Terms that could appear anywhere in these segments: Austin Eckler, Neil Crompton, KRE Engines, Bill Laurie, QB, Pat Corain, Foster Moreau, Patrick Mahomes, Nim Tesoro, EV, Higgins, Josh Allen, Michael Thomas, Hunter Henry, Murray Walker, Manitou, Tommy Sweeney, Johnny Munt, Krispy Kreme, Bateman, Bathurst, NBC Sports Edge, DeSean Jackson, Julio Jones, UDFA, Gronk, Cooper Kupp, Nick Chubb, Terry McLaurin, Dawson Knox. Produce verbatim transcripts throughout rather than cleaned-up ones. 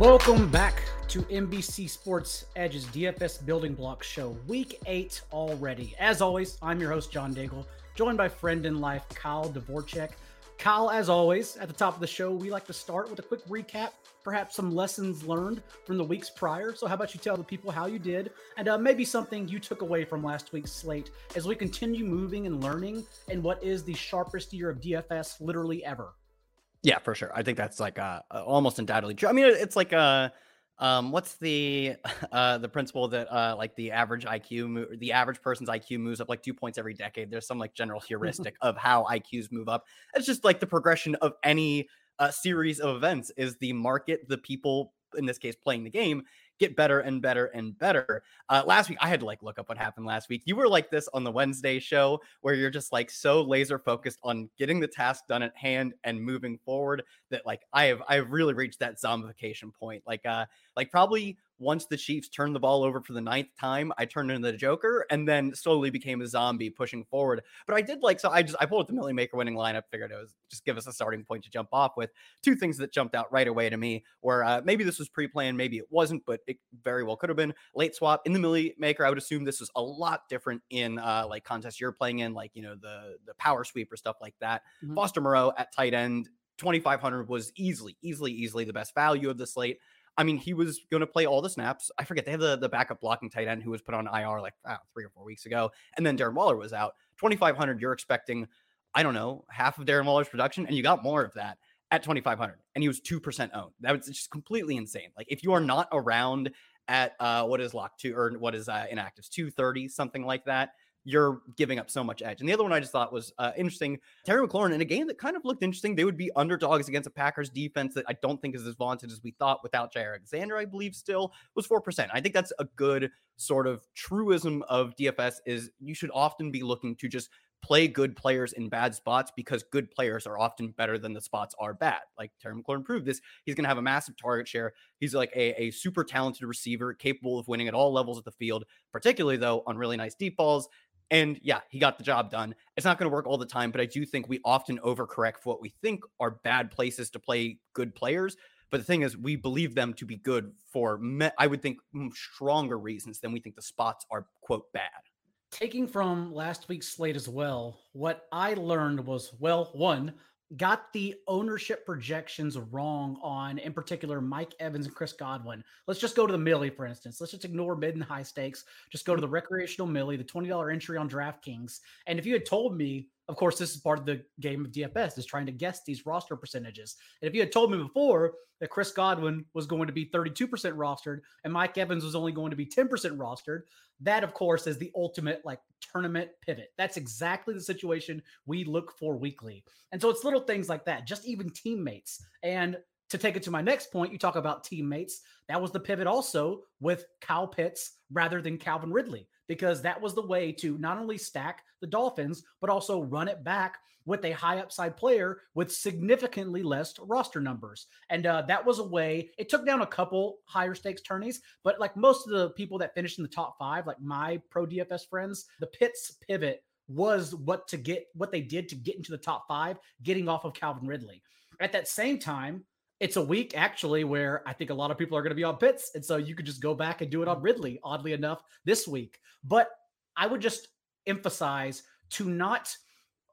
Welcome back to N B C Sports Edge's D F S Building Block Show, Week eight already. As always, I'm your host, John Daigle, joined by friend in life, Kyle Dvorchak. Kyle, as always, at the top of the show, we like to start with a quick recap, perhaps some lessons learned from the weeks prior. So how about you tell the people how you did and uh, maybe something you took away from last week's slate as we continue moving and learning in what is the sharpest year of D F S literally ever. Yeah, for sure. I think that's like uh, almost undoubtedly true. I mean, it's like uh, um, what's the uh, the principle that uh, like the average I Q, mo- the average person's I Q moves up like two points every decade. There's some like general heuristic of how I Qs move up. It's just like the progression of any uh, series of events is the market, the people, in this case, playing the game, get better and better and better. Uh, last week, I had to like look up what happened last week. You were like this on the Wednesday show where you're just like so laser focused on getting the task done at hand and moving forward that like I have I've really reached that zombification point. Like uh like probably once the Chiefs turned the ball over for the ninth time, I turned into the Joker and then slowly became a zombie pushing forward. But I did like so I just I pulled up the Millie Maker winning lineup, figured it was just give us a starting point to jump off with. Two things that jumped out right away to me were uh, maybe this was pre-planned, maybe it wasn't, but it very well could have been late swap in the Millie Maker. I would assume this was a lot different in uh, like contests you're playing in, like, you know, the, the power sweep or stuff like that. Mm-hmm. Foster Moreau at tight end, twenty-five hundred was easily, easily, easily the best value of the slate. I mean, he was going to play all the snaps. I forget. They have the, the backup blocking tight end who was put on I R like I don't know, three or four weeks ago. And then Darren Waller was out. twenty-five hundred, you're expecting, I don't know, half of Darren Waller's production. And you got more of that at twenty-five hundred, and he was two percent owned. That was just completely insane. Like if you are not around at uh, what is locked to, or what is uh, inactives, two thirty, something like that, you're giving up so much edge. And the other one I just thought was uh, interesting. Terry McLaurin, in a game that kind of looked interesting, they would be underdogs against a Packers defense that I don't think is as vaunted as we thought without Jair Alexander, I believe still was four percent. I think that's a good sort of truism of D F S is you should often be looking to just play good players in bad spots because good players are often better than the spots are bad. Like Terry McLaurin proved this. He's going to have a massive target share. He's like a, a super talented receiver capable of winning at all levels of the field, particularly though on really nice deep balls. And yeah, he got the job done. It's not going to work all the time, but I do think we often overcorrect for what we think are bad places to play good players. But the thing is, we believe them to be good for, me- I would think, stronger reasons than we think the spots are, quote, bad. Taking from last week's slate as well, what I learned was, well, one, got the ownership projections wrong on, in particular, Mike Evans and Chris Godwin. Let's just go to the Millie, for instance. Let's just ignore mid and high stakes. Just go to the recreational Millie, the twenty dollars entry on DraftKings. And if you had told me, of course, this is part of the game of D F S, is trying to guess these roster percentages. And if you had told me before that Chris Godwin was going to be thirty-two percent rostered and Mike Evans was only going to be ten percent rostered, that, of course, is the ultimate like tournament pivot. That's exactly the situation we look for weekly. And so it's little things like that, just even teammates. And to take it to my next point, you talk about teammates. That was the pivot also with Kyle Pitts rather than Calvin Ridley, because that was the way to not only stack the Dolphins, but also run it back with a high upside player with significantly less roster numbers. And uh, that was a way, it took down a couple higher stakes tourneys, but like most of the people that finished in the top five, like my pro D F S friends, the Pitts pivot was what to get, what they did to get into the top five, getting off of Calvin Ridley. At that same time, it's a week actually where I think a lot of people are going to be on Pitts. And so you could just go back and do it on Ridley, oddly enough, this week. But I would just emphasize to not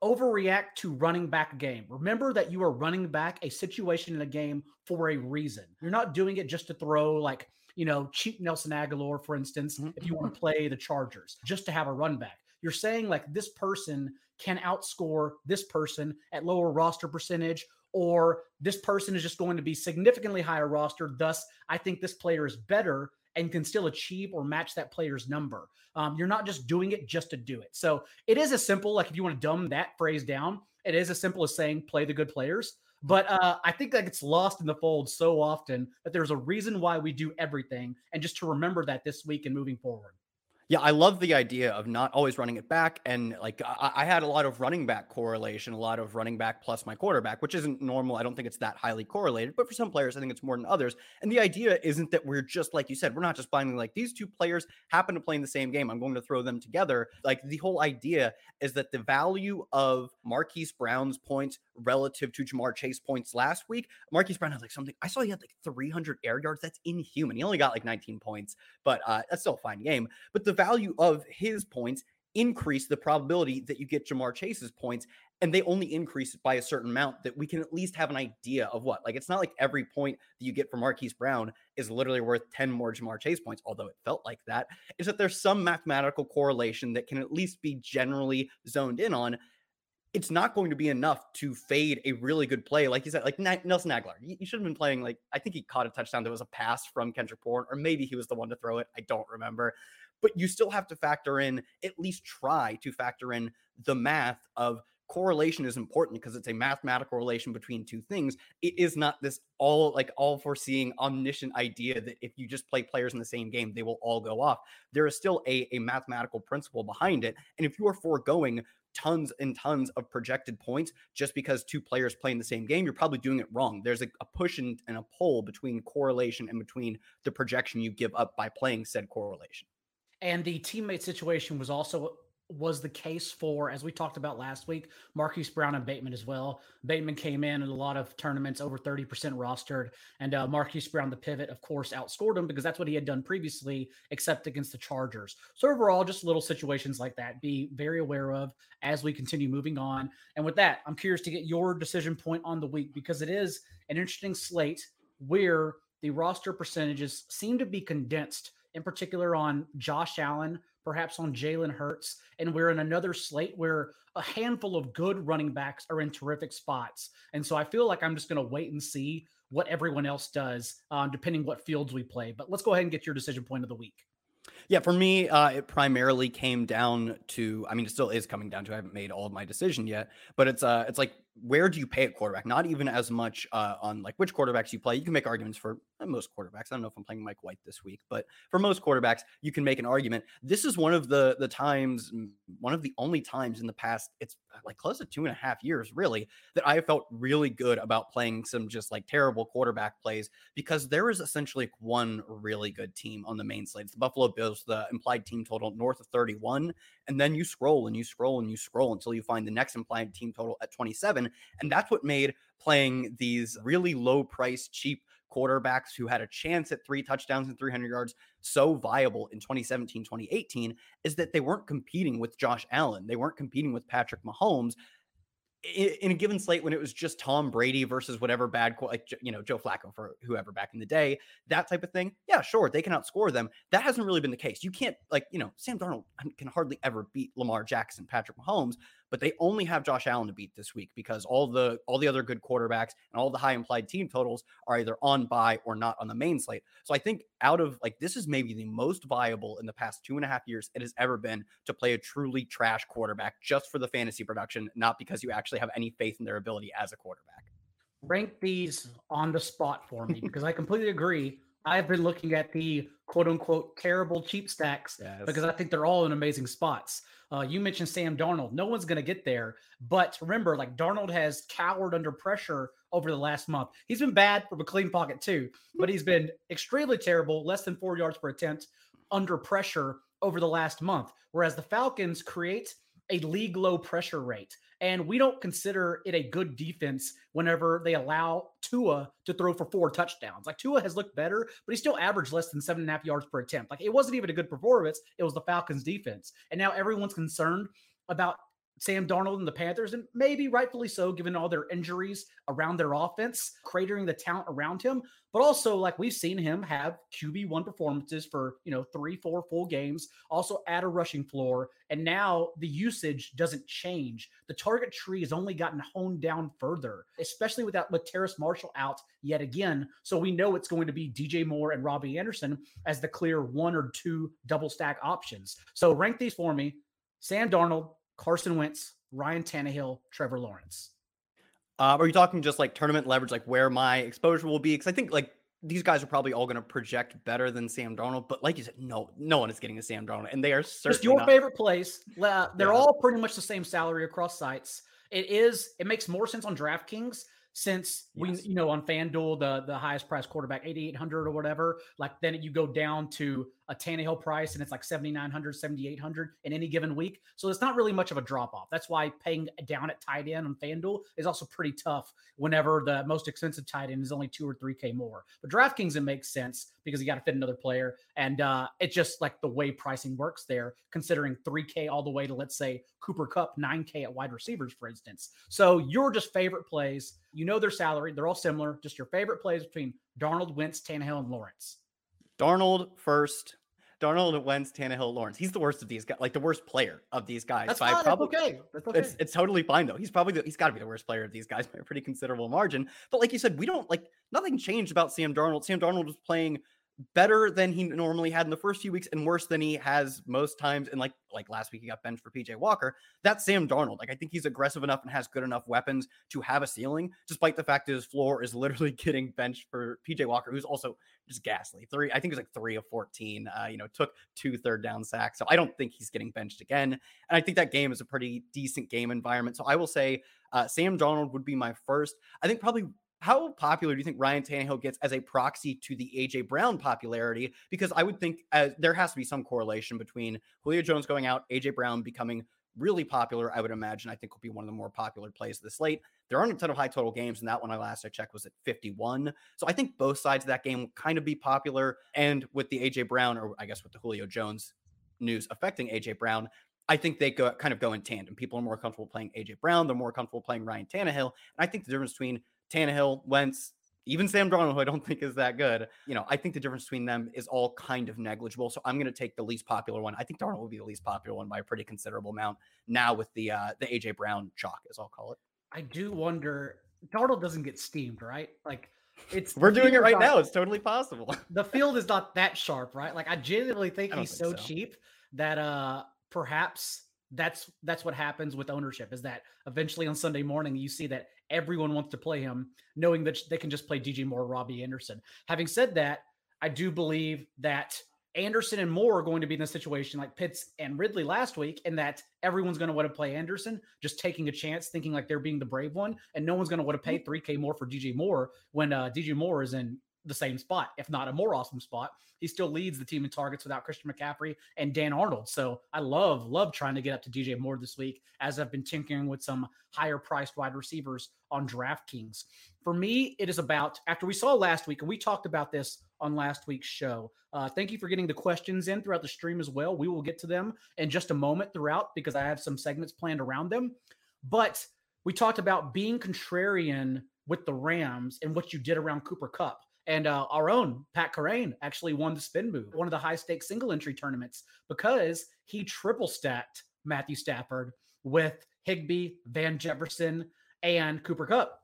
overreact to running back game. Remember that you are running back a situation in a game for a reason. You're not doing it just to throw like, you know, cheap Nelson Aguilar, for instance, mm-hmm. if you want to play the Chargers, just to have a run back. You're saying like this person can outscore this person at lower roster percentage, or this person is just going to be significantly higher roster. Thus, I think this player is better and can still achieve or match that player's number. Um, you're not just doing it just to do it. So it is as simple, like if you want to dumb that phrase down, it is as simple as saying play the good players. But uh, I think that gets lost in the fold so often that there's a reason why we do everything, and just to remember that this week and moving forward. Yeah, I love the idea of not always running it back. And like I, I had a lot of running back correlation, a lot of running back plus my quarterback, which isn't normal. I don't think it's that highly correlated, but for some players, I think it's more than others. And the idea isn't that we're just, like you said, we're not just finding like these two players happen to play in the same game. I'm going to throw them together. Like the whole idea is that the value of Marquise Brown's points relative to Ja'Marr Chase points last week, Marquise Brown had like something. I saw he had like three hundred air yards. That's inhuman. He only got like nineteen points, but uh, that's still a fine game. But the value of his points increase the probability that you get Ja'Marr Chase's points, and they only increase by a certain amount that we can at least have an idea of what. Like, it's not like every point that you get from Marquise Brown is literally worth ten more Ja'Marr Chase points, although it felt like that. Is that there's some mathematical correlation that can at least be generally zoned in on. It's not going to be enough to fade a really good play. Like you said, like Nelson Aguilar, you should have been playing, like, I think he caught a touchdown that was a pass from Kendrick Bourne, or maybe he was the one to throw it. I don't remember. But you still have to factor in, at least try to factor in the math of correlation is important because it's a mathematical relation between two things. It is not this all like all foreseeing omniscient idea that if you just play players in the same game, they will all go off. There is still a, a mathematical principle behind it. And if you are foregoing tons and tons of projected points just because two players play in the same game, you're probably doing it wrong. There's a, a push and, and a pull between correlation and between the projection you give up by playing said correlation. And the teammate situation was also was the case for, as we talked about last week, Marquise Brown and Bateman as well. Bateman came in in a lot of tournaments, over thirty percent rostered, and uh, Marquise Brown, the pivot, of course, outscored him because that's what he had done previously, except against the Chargers. So overall, just little situations like that, be very aware of as we continue moving on. And with that, I'm curious to get your decision point on the week, because it is an interesting slate where the roster percentages seem to be condensed, in particular on Josh Allen, perhaps on Jalen Hurts. And we're in another slate where a handful of good running backs are in terrific spots. And so I feel like I'm just going to wait and see what everyone else does, um, depending what fields we play. But let's go ahead and get your decision point of the week. Yeah, for me, uh, it primarily came down to, I mean, it still is coming down to, I haven't made all of my decision yet, but it's uh, it's like, where do you pay at quarterback? Not even as much uh, on like which quarterbacks you play. You can make arguments for most quarterbacks. I don't know if I'm playing Mike White this week, but for most quarterbacks, you can make an argument. This is one of the the times, one of the only times in the past, it's like close to two and a half years, really, that I have felt really good about playing some just like terrible quarterback plays, because there is essentially one really good team on the main slate. It's the Buffalo Bills, the implied team total north of thirty-one. And then you scroll and you scroll and you scroll until you find the next implied team total at twenty-seven. And that's what made playing these really low price, cheap quarterbacks who had a chance at three touchdowns and three hundred yards so viable in twenty seventeen, twenty eighteen, is that they weren't competing with Josh Allen. They weren't competing with Patrick Mahomes. In a given slate, when it was just Tom Brady versus whatever bad, like, you know, Joe Flacco for whoever back in the day, that type of thing. Yeah, sure, they can outscore them. That hasn't really been the case. You can't, like, you know, Sam Darnold can hardly ever beat Lamar Jackson, Patrick Mahomes, but they only have Josh Allen to beat this week because all the all the other good quarterbacks and all the high implied team totals are either on bye or not on the main slate. So I think out of, like, this is maybe the most viable in the past two and a half years it has ever been to play a truly trash quarterback just for the fantasy production, not because you actually have any faith in their ability as a quarterback. Rank these on the spot for me because I completely agree. I've been looking at the quote-unquote terrible cheap stacks yes. because I think they're all in amazing spots. Uh, you mentioned Sam Darnold. No one's going to get there. But remember, like, Darnold has cowered under pressure over the last month. He's been bad from a clean pocket too, but he's been extremely terrible, less than four yards per attempt under pressure over the last month, whereas the Falcons create a league low pressure rate. And we don't consider it a good defense whenever they allow Tua to throw for four touchdowns. Like, Tua has looked better, but he still averaged less than seven and a half yards per attempt. Like, it wasn't even a good performance. It was the Falcons defense. And now everyone's concerned about Sam Darnold and the Panthers, and maybe rightfully so, given all their injuries around their offense, cratering the talent around him. But also, like, we've seen him have Q B one performances for, you know, three, four full games, also at a rushing floor. And now the usage doesn't change. The target tree has only gotten honed down further, especially without with Terrace Marshall out yet again. So we know it's going to be D J Moore and Robbie Anderson as the clear one or two double stack options. So rank these for me: Sam Darnold, Carson Wentz, Ryan Tannehill, Trevor Lawrence. Uh, are you talking just like tournament leverage, like where my exposure will be? Because I think like these guys are probably all going to project better than Sam Darnold. But like you said, no, no one is getting a Sam Darnold. And they are certainly Just your not- favorite place. Uh, they're yeah. all pretty much the same salary across sites. It is. It makes more sense on DraftKings, since we, yes. you know, on FanDuel, the, the highest price quarterback, eighty-eight hundred or whatever, like then you go down to a Tannehill price and it's like seventy-nine hundred, seventy-eight hundred in any given week. So it's not really much of a drop-off. That's why paying down at tight end on FanDuel is also pretty tough whenever the most expensive tight end is only two or three K more. But DraftKings, it makes sense because you got to fit another player. And uh, it's just like the way pricing works there, considering three K all the way to, let's say, Cooper Kupp, nine K at wide receivers, for instance. So your just favorite plays, you know their salary, they're all similar, just your favorite plays between Darnold, Wentz, Tannehill, and Lawrence. Darnold first. Darnold, Wentz, Tannehill, Lawrence. He's the worst of these guys, like the worst player of these guys. That's, by fine, probably, that's okay. That's okay. It's, it's totally fine, though. He's probably, the, he's got to be the worst player of these guys by a pretty considerable margin. But like you said, we don't, like, nothing changed about Sam Darnold. Sam Darnold was playing better than he normally had in the first few weeks and worse than he has most times. And like, like last week, he got benched for P J Walker. That's Sam Darnold. Like, I think he's aggressive enough and has good enough weapons to have a ceiling, despite the fact that his floor is literally getting benched for P J Walker, who's also just ghastly. Three, I think it was like three of fourteen, uh, you know, took two third down sacks. So I don't think he's getting benched again. And I think that game is a pretty decent game environment. So I will say uh, Sam Darnold would be my first. I think probably how popular do you think Ryan Tannehill gets as a proxy to the A J Brown popularity? Because I would think as, there has to be some correlation between Julio Jones going out, A J Brown becoming really popular, I would imagine. I think will be one of the more popular plays of the slate. There aren't a ton of high total games, and that one I last I checked was at fifty-one. So I think both sides of that game will kind of be popular. And with the A J Brown, or I guess with the Julio Jones news affecting A J Brown, I think they go kind of go in tandem. People are more comfortable playing A J Brown. They're more comfortable playing Ryan Tannehill. And I think the difference between Tannehill, Wentz, even Sam Darnold, who I don't think is that good, you know, I think the difference between them is all kind of negligible. So I'm going to take the least popular one. I think Darnold will be the least popular one by a pretty considerable amount now with the uh, the A J Brown chalk, as I'll call it. I do wonder, Darnold doesn't get steamed, right? Like, it's we're doing it right not, now. It's totally possible. The field is not that sharp, right? Like, I genuinely think I he's think so, so cheap that uh, perhaps that's that's what happens with ownership, is that eventually on Sunday morning you see that everyone wants to play him, knowing that they can just play D J Moore, Robbie Anderson. Having said that, I do believe that Anderson and Moore are going to be in a situation like Pitts and Ridley last week, and that everyone's going to want to play Anderson, just taking a chance, thinking like they're being the brave one, and no one's going to want to pay three K more for D J Moore when uh, D J Moore is in the same spot, if not a more awesome spot. He still leads the team in targets without Christian McCaffrey and Dan Arnold. So I love, love trying to get up to D J Moore this week, as I've been tinkering with some higher priced wide receivers on DraftKings. For me, it is about, after we saw last week, and we talked about this on last week's show. Uh, thank you for getting the questions in throughout the stream as well. We will get to them in just a moment throughout, because I have some segments planned around them. But we talked about being contrarian with the Rams and what you did around Cooper Kupp. And uh, our own Pat Corain actually won the spin move, one of the high-stakes single-entry tournaments, because he triple-stacked Matthew Stafford with Higbee, Van Jefferson, and Cooper Kupp.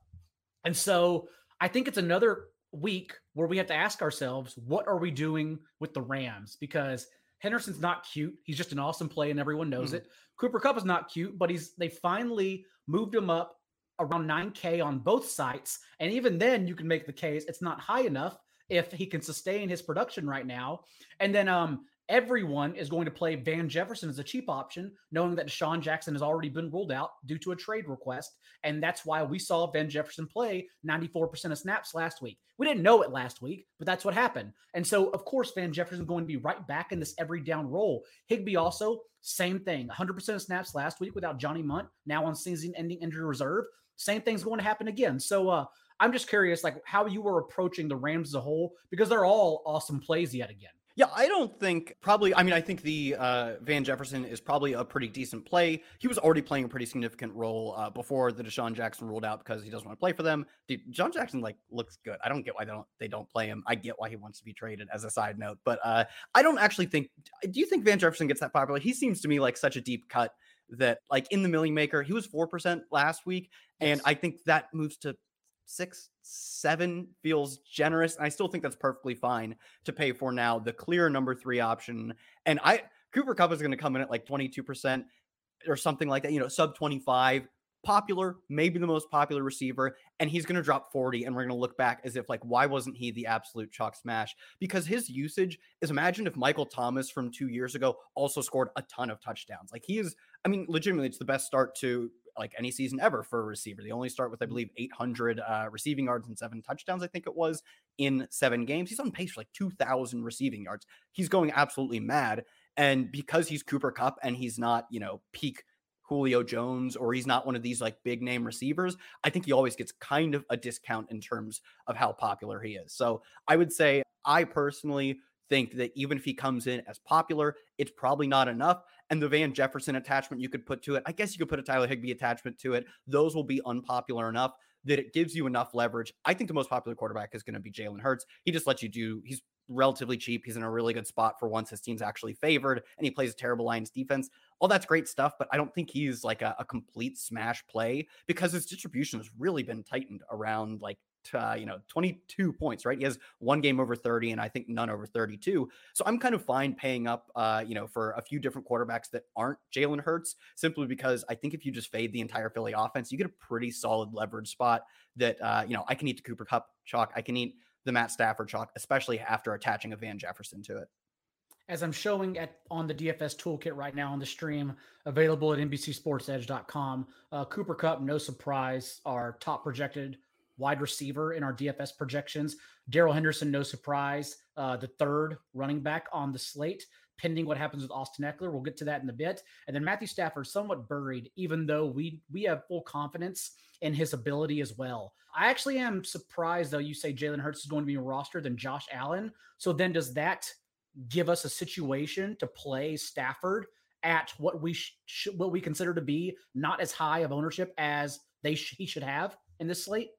And so I think it's another week where we have to ask ourselves, what are we doing with the Rams? Because Henderson's not cute. He's just an awesome play, and everyone knows mm-hmm. it. Cooper Kupp is not cute, but he's they finally moved him up around nine K on both sites. And even then you can make the case it's not high enough if he can sustain his production right now. And then um, Everyone is going to play Van Jefferson as a cheap option, knowing that DeSean Jackson has already been ruled out due to a trade request. And that's why we saw Van Jefferson play ninety-four percent of snaps last week. We didn't know it last week, but that's what happened. And so, of course, Van Jefferson is going to be right back in this every down role. Higbee also, same thing, one hundred percent of snaps last week without Johnny Munt, now on season-ending injury reserve. Same thing's going to happen again. So uh, I'm just curious, like, how you were approaching the Rams as a whole, because they're all awesome plays yet again. Yeah, I don't think probably, I mean, I think the uh, Van Jefferson is probably a pretty decent play. He was already playing a pretty significant role uh, before the DeSean Jackson ruled out because he doesn't want to play for them. Dude, John Jackson, like, looks good. I don't get why they don't, they don't play him. I get why he wants to be traded as a side note, but uh, I don't actually think, do you think Van Jefferson gets that popular? He seems to me like such a deep cut that, like, in the Millie Maker, he was four percent last week. Yes. And I think that moves to six, seven feels generous. And I still think that's perfectly fine to pay for now, the clear number three option. And I, Cooper Kupp is going to come in at like twenty-two percent or something like that, you know, sub twenty-five, popular, maybe the most popular receiver. And he's going to drop forty. And we're going to look back as if, like, why wasn't he the absolute chalk smash? Because his usage is, imagine if Michael Thomas from two years ago also scored a ton of touchdowns. Like, he is, I mean, legitimately, it's the best start to, like, any season ever for a receiver. They only start with, I believe, eight hundred uh, receiving yards and seven touchdowns, I think it was, in seven games. He's on pace for like two thousand receiving yards. He's going absolutely mad. And because he's Cooper Kupp and he's not, you know, peak Julio Jones, or he's not one of these like big name receivers, I think he always gets kind of a discount in terms of how popular he is. So I would say I personally think that even if he comes in as popular, it's probably not enough. And the Van Jefferson attachment you could put to it, I guess you could put a Tyler Higbee attachment to it. Those will be unpopular enough that it gives you enough leverage. I think the most popular quarterback is going to be Jalen Hurts. He just lets you do, he's relatively cheap. He's in a really good spot for once. His team's actually favored, and he plays a terrible Lions defense. All that's great stuff, but I don't think he's like a, a complete smash play because his distribution has really been tightened around like Uh, you know, twenty-two points, right? He has one game over thirty and I think none over thirty-two. So I'm kind of fine paying up, uh, you know, for a few different quarterbacks that aren't Jalen Hurts, simply because I think if you just fade the entire Philly offense, you get a pretty solid leverage spot that, uh, you know, I can eat the Cooper Kupp chalk. I can eat the Matt Stafford chalk, especially after attaching a Van Jefferson to it. As I'm showing at on the D F S toolkit right now on the stream, available at N B C Sports Edge dot com, uh, Cooper Kupp, no surprise, our top projected wide receiver in our D F S projections. Darrell Henderson, no surprise, uh, the third running back on the slate, pending what happens with Austin Eckler. We'll get to that in a bit. And then Matthew Stafford, somewhat buried, even though we we have full confidence in his ability as well. I actually am surprised, though, you say Jalen Hurts is going to be a roster than Josh Allen. So then does that give us a situation to play Stafford at what we sh- sh- what we consider to be not as high of ownership as they sh- he should have in this slate?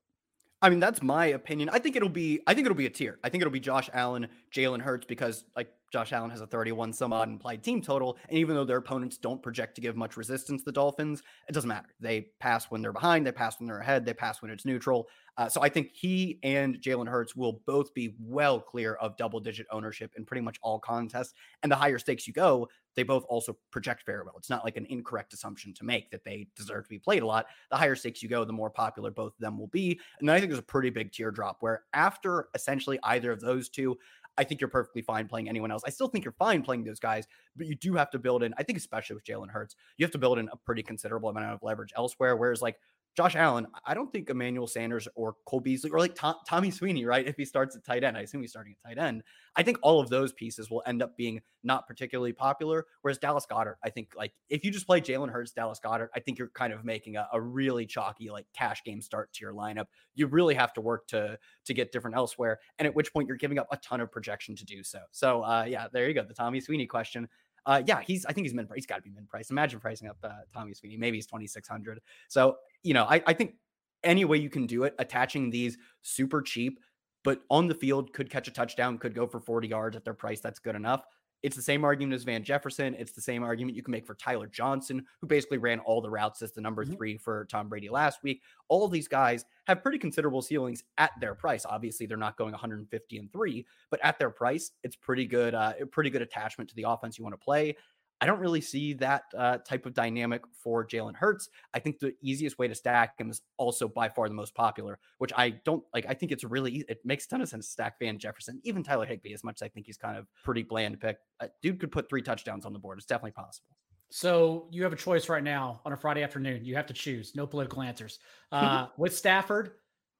I mean, that's my opinion. I think it'll be, I think it'll be a tier. I think it'll be Josh Allen, Jalen Hurts, because like Josh Allen has a thirty-one some odd implied team total. And even though their opponents don't project to give much resistance to the Dolphins, it doesn't matter. They pass when they're behind, they pass when they're ahead, they pass when it's neutral. Uh, so I think he and Jalen Hurts will both be well clear of double digit ownership in pretty much all contests. And the higher stakes you go, they both also project very well. It's not like an incorrect assumption to make that they deserve to be played a lot. The higher stakes you go, the more popular both of them will be. And then I think there's a pretty big teardrop where after essentially either of those two, I think you're perfectly fine playing anyone else. I still think you're fine playing those guys, but you do have to build in, I think especially with Jalen Hurts, you have to build in a pretty considerable amount of leverage elsewhere. Whereas like Josh Allen, I don't think Emmanuel Sanders or Cole Beasley or like Tom, Tommy Sweeney, right? If he starts at tight end, I assume he's starting at tight end. I think all of those pieces will end up being not particularly popular. Whereas Dallas Goedert, I think like if you just play Jalen Hurts, Dallas Goedert, I think you're kind of making a, a really chalky like cash game start to your lineup. You really have to work to, to get different elsewhere. And at which point you're giving up a ton of projection to do so. So uh, yeah, there you go. The Tommy Sweeney question. Uh, yeah, he's, I think he's min price. He's got to be min price. Imagine pricing up uh, Tommy Sweeney. Maybe he's twenty-six hundred. So, you know, I, I think any way you can do it, attaching these super cheap, but on the field could catch a touchdown, could go for forty yards at their price. That's good enough. It's the same argument as Van Jefferson. It's the same argument you can make for Tyler Johnson, who basically ran all the routes as the number mm-hmm. three for Tom Brady last week. All these guys have pretty considerable ceilings at their price. Obviously, they're not going one hundred fifty and three, but at their price, it's pretty good, uh, pretty good attachment to the offense you want to play. I don't really see that uh, type of dynamic for Jalen Hurts. I think the easiest way to stack him is also by far the most popular, which I don't like. I think it's really, it makes a ton of sense to stack Van Jefferson, even Tyler Higbee, as much as I think he's kind of pretty bland pick. Uh, dude could put three touchdowns on the board. It's definitely possible. So you have a choice right now on a Friday afternoon. You have to choose. No political answers. Uh, with Stafford,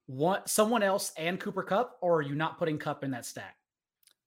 one, someone else and Cooper Kupp, or are you not putting Kupp in that stack?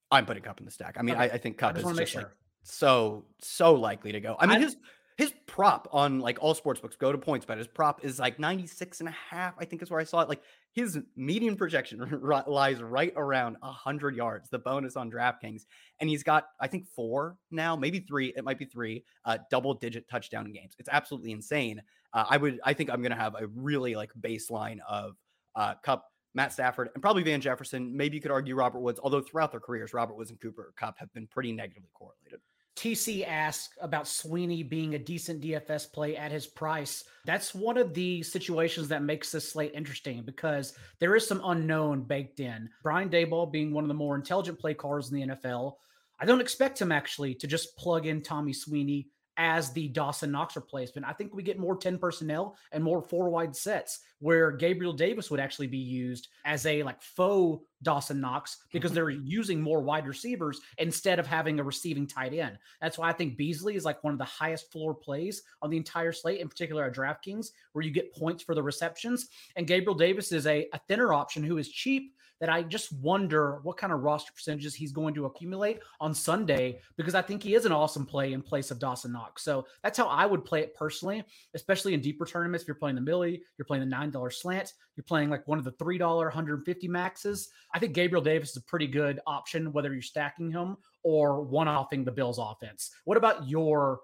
I'm putting Kupp in the stack. I mean, okay. I, I think Kupp I just is wanna just make like, sure. so, so likely to go. I mean, I, his his prop on like all sports books go to points, but his prop is like ninety-six and a half, I think is where I saw it. Like his median projection r- lies right around one hundred yards, the bonus on DraftKings. And he's got, I think four now, maybe three. It might be three uh, double digit touchdown games. It's absolutely insane. Uh, I would, I think I'm going to have a really like baseline of uh, Kupp, Matt Stafford, and probably Van Jefferson. Maybe you could argue Robert Woods, although throughout their careers, Robert Woods and Cooper Kupp have been pretty negatively correlated. T C asked about Sweeney being a decent D F S play at his price. That's one of the situations that makes this slate interesting because there is some unknown baked in. Brian Daboll being one of the more intelligent play callers in the N F L. I don't expect him actually to just plug in Tommy Sweeney as the Dawson Knox replacement. I think we get more ten personnel and more four wide sets where Gabriel Davis would actually be used as a like faux Dawson Knox because they're using more wide receivers instead of having a receiving tight end. That's why I think Beasley is like one of the highest floor plays on the entire slate, in particular at DraftKings, where you get points for the receptions. And Gabriel Davis is a, a thinner option who is cheap that I just wonder what kind of roster percentages he's going to accumulate on Sunday, because I think he is an awesome play in place of Dawson Knox. So that's how I would play it personally, especially in deeper tournaments. If you're playing the Millie, you're playing the nine dollar slant, you're playing like one of the three dollar one hundred fifty maxes. I think Gabriel Davis is a pretty good option, whether you're stacking him or one-offing the Bills offense. What about your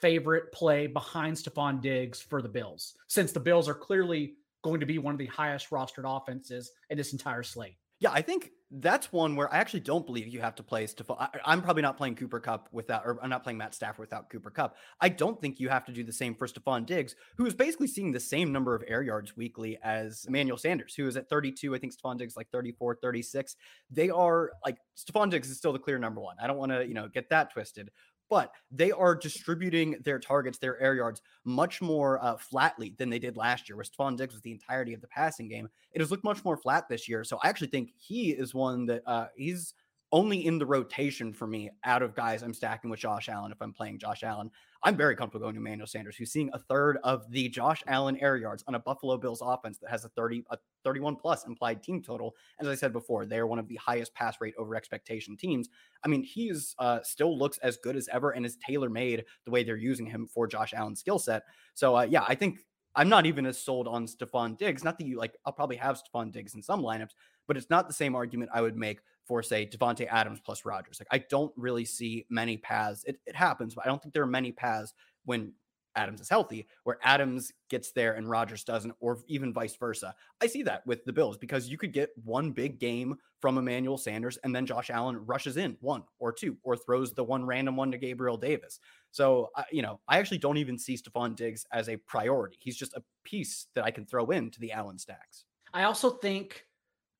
favorite play behind Stefon Diggs for the Bills, since the Bills are clearly going to be one of the highest rostered offenses in this entire slate? Yeah, I think that's one where I actually don't believe you have to play Stephon. I'm probably not playing Cooper Kupp without, or I'm not playing Matt Stafford without Cooper Kupp. I don't think you have to do the same for Stefon Diggs, who is basically seeing the same number of air yards weekly as Emmanuel Sanders, who is at thirty-two. I think Stefon Diggs like thirty-four, thirty-six. They are like, Stefon Diggs is still the clear number one. I don't want to, you know, get that twisted, but they are distributing their targets, their air yards, much more uh, flatly than they did last year, where Stephon Diggs was the entirety of the passing game. It has looked much more flat this year. So I actually think he is one that uh, he's only in the rotation for me out of guys I'm stacking with Josh Allen. If I'm playing Josh Allen, I'm very comfortable going to Emmanuel Sanders, who's seeing a third of the Josh Allen air yards on a Buffalo Bills offense that has a thirty, a thirty-one plus implied team total. And as I said before, they are one of the highest pass rate over expectation teams. I mean, he's uh, still looks as good as ever and is tailor-made the way they're using him for Josh Allen's skill set. So uh, yeah, I think I'm not even as sold on Stefon Diggs. Not that you like, I'll probably have Stefon Diggs in some lineups, but it's not the same argument I would make for, say, Devontae Adams plus Rodgers. Like, I don't really see many paths. It, it happens, but I don't think there are many paths when Adams is healthy, where Adams gets there and Rodgers doesn't, or even vice versa. I see that with the Bills because you could get one big game from Emmanuel Sanders and then Josh Allen rushes in one or two or throws the one random one to Gabriel Davis. So, uh, you know, I actually don't even see Stefon Diggs as a priority. He's just a piece that I can throw into the Allen stacks. I also think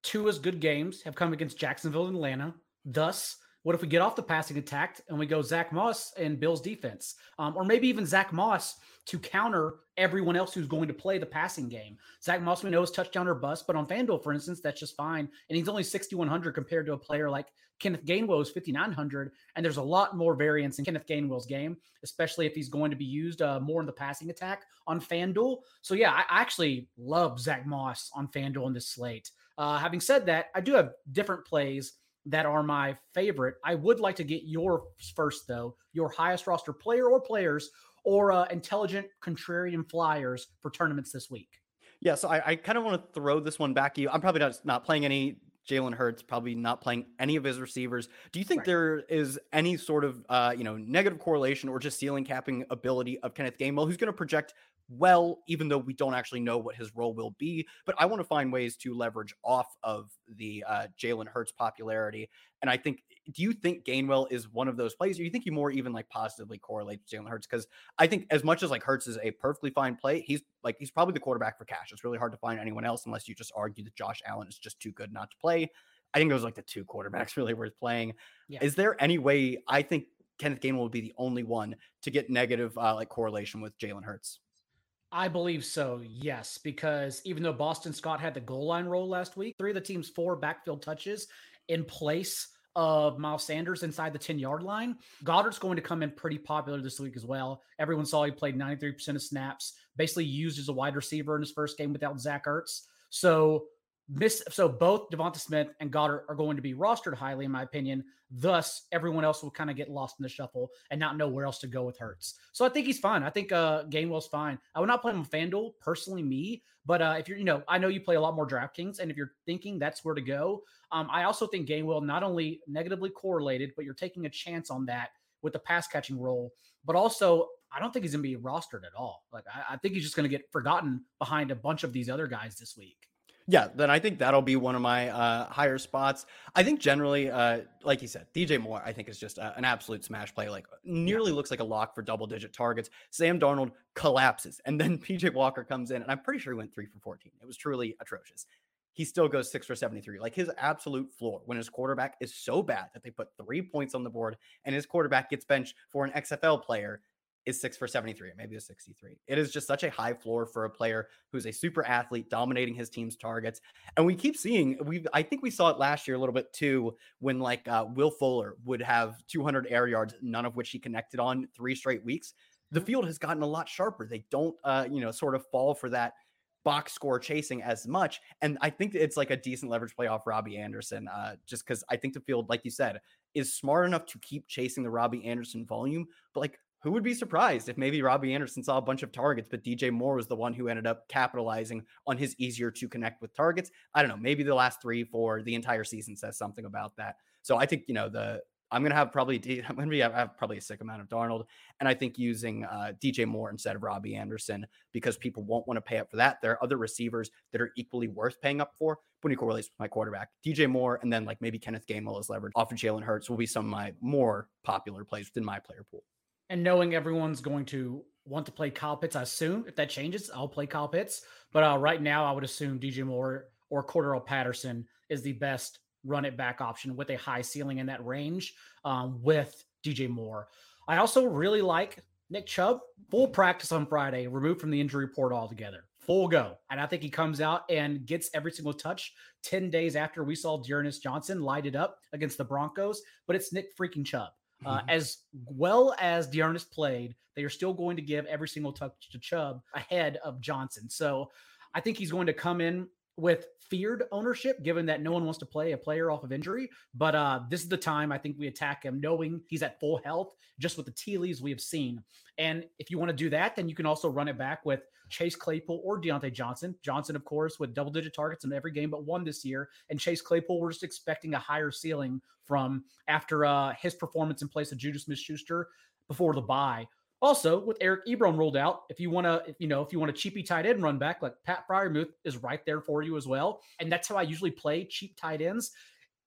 Tua's good games have come against Jacksonville and Atlanta. Thus, what if we get off the passing attack and we go Zach Moss and Bills defense, um, or maybe even Zach Moss to counter everyone else who's going to play the passing game? Zach Moss, we know, is touchdown or bust, but on FanDuel, for instance, that's just fine. And he's only sixty-one hundred compared to a player like Kenneth Gainwell is fifty-nine hundred. And there's a lot more variance in Kenneth Gainwell's game, especially if he's going to be used uh, more in the passing attack on FanDuel. So yeah, I actually love Zach Moss on FanDuel in this slate. Uh, having said that, I do have different plays that are my favorite. I would like to get your first, though, your highest roster player or players or uh, intelligent contrarian flyers for tournaments this week. Yeah, so I, I kind of want to throw this one back at you. I'm probably not, not playing any Jalen Hurts, probably not playing any of his receivers. Do you think right. there is any sort of uh, you know, negative correlation or just ceiling capping ability of Kenneth Gainwell, who's going to project well, even though we don't actually know what his role will be? But I want to find ways to leverage off of the uh, Jalen Hurts popularity. And I think, do you think Gainwell is one of those plays? Or you think he more even like positively correlates Jalen Hurts? Because I think as much as like Hurts is a perfectly fine play, he's like, he's probably the quarterback for cash. It's really hard to find anyone else unless you just argue that Josh Allen is just too good not to play. I think it was like the two quarterbacks really worth playing. Yeah. Is there any way, I think Kenneth Gainwell would be the only one to get negative uh, like correlation with Jalen Hurts. I believe so, yes, because even though Boston Scott had the goal line roll last week, three of the team's four backfield touches in place of Miles Sanders inside the ten-yard line, Goddard's going to come in pretty popular this week as well. Everyone saw he played ninety-three percent of snaps, basically used as a wide receiver in his first game without Zach Ertz. So miss, so both Devonta Smith and Goddard are going to be rostered highly, in my opinion. Thus, everyone else will kind of get lost in the shuffle and not know where else to go with Hurts. So I think he's fine. I think uh, Gainwell's fine. I would not play him on FanDuel, personally, me. But uh, if you're, you know, I know you play a lot more DraftKings, and if you're thinking that's where to go, um, I also think Gainwell not only negatively correlated, but you're taking a chance on that with the pass catching role. But also, I don't think he's going to be rostered at all. Like I, I think he's just going to get forgotten behind a bunch of these other guys this week. Yeah, then I think that'll be one of my uh, higher spots. I think generally, uh, like you said, D J Moore, I think is just a, an absolute smash play, like nearly yeah. looks like a lock for double digit targets. Sam Darnold collapses and then P J Walker comes in and I'm pretty sure he went three for fourteen. It was truly atrocious. He still goes six for seventy-three. Like his absolute floor when his quarterback is so bad that they put three points on the board and his quarterback gets benched for an X F L player is six for seventy-three, maybe a sixty-three. It is just such a high floor for a player who's a super athlete dominating his team's targets. And we keep seeing, we I think we saw it last year a little bit too, when like uh, Will Fuller would have two hundred air yards, none of which he connected on three straight weeks. The field has gotten a lot sharper. They don't, uh, you know, sort of fall for that box score chasing as much. And I think it's like a decent leverage play off Robbie Anderson, uh, just because I think the field, like you said, is smart enough to keep chasing the Robbie Anderson volume, but like, who would be surprised if maybe Robbie Anderson saw a bunch of targets, but D J Moore was the one who ended up capitalizing on his easier to connect with targets. I don't know. Maybe the last three for the entire season says something about that. So I think, you know, the, I'm going to have probably, I'm going to be, I have probably a sick amount of Darnold. And I think using uh, D J Moore instead of Robbie Anderson, because people won't want to pay up for that. There are other receivers that are equally worth paying up for. When you correlate with my quarterback, D J Moore, and then like maybe Kenneth Gainwell is leveraged off of Jalen Hurts will be some of my more popular plays within my player pool. And knowing everyone's going to want to play Kyle Pitts, I assume if that changes, I'll play Kyle Pitts. But uh, right now, I would assume D J Moore or Cordarrelle Patterson is the best run it back option with a high ceiling in that range um, with D J Moore. I also really like Nick Chubb. Full practice on Friday, removed from the injury report altogether. Full go. And I think he comes out and gets every single touch ten days after we saw Dearness Johnson light it up against the Broncos. But it's Nick freaking Chubb. Uh, mm-hmm. As well as Dearness played, they are still going to give every single touch to Chubb ahead of Johnson. So I think he's going to come in with feared ownership, given that no one wants to play a player off of injury. But uh, this is the time I think we attack him, knowing he's at full health, just with the tea leaves we have seen. And if you want to do that, then you can also run it back with Chase Claypool or Deontay Johnson. Johnson, of course, with double-digit targets in every game but one this year. And Chase Claypool, we're just expecting a higher ceiling from after uh, his performance in place of Juju Smith-Schuster before the bye. Also, with Eric Ebron ruled out, if you want to, you know, if you want a cheapy tight end run back, like Pat Freiermuth is right there for you as well. And that's how I usually play cheap tight ends,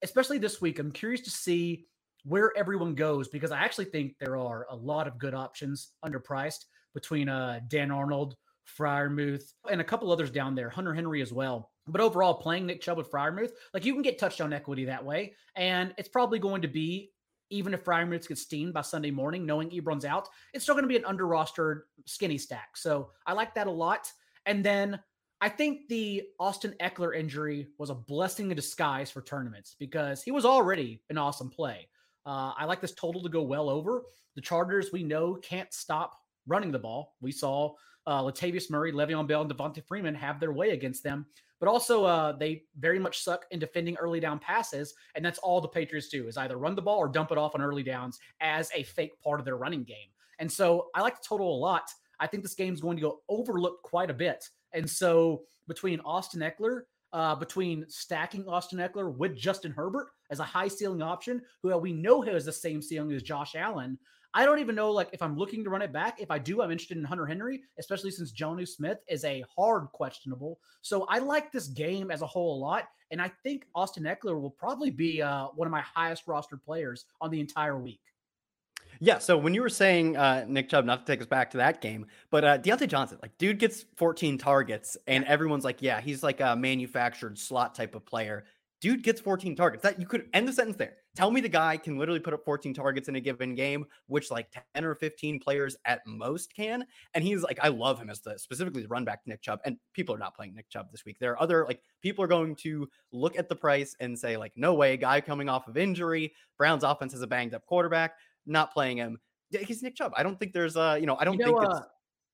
especially this week. I'm curious to see where everyone goes, because I actually think there are a lot of good options underpriced between uh, Dan Arnold, Freiermuth, and a couple others down there, Hunter Henry as well. But overall, playing Nick Chubb with Freiermuth, like you can get touchdown equity that way. And it's probably going to be, even if Freiermuth gets steamed by Sunday morning, knowing Ebron's out, it's still going to be an under-rostered skinny stack. So I like that a lot. And then I think the Austin Eckler injury was a blessing in disguise for tournaments because he was already an awesome play. Uh, I like this total to go well over. The Chargers, we know, can't stop running the ball. We saw uh, Latavius Murray, Le'Veon Bell, and Devonta Freeman have their way against them. But also, uh, they very much suck in defending early down passes, and that's all the Patriots do is either run the ball or dump it off on early downs as a fake part of their running game. And so I like the total a lot. I think this game's going to go overlooked quite a bit. And so between Austin Eckler, uh, between stacking Austin Eckler with Justin Herbert as a high ceiling option, who we know has the same ceiling as Josh Allen, I don't even know, like, if I'm looking to run it back. If I do, I'm interested in Hunter Henry, especially since Jonnu Smith is a hard questionable. So I like this game as a whole a lot, and I think Austin Eckler will probably be uh, one of my highest rostered players on the entire week. Yeah, so when you were saying uh, Nick Chubb, not to take us back to that game, but uh, Deontay Johnson, like, dude gets fourteen targets, and everyone's like, yeah, he's like a manufactured slot type of player. Dude gets fourteen targets. That you could end the sentence there. Tell me the guy can literally put up fourteen targets in a given game, which like ten or fifteen players at most can. And he's like, I love him as the specifically the run back Nick Chubb. And people are not playing Nick Chubb this week. There are other, like, people are going to look at the price and say, like, no way, guy coming off of injury. Brown's offense is a banged up quarterback, not playing him. He's Nick Chubb. I don't think there's a, you know, I don't you know, think it's. Uh...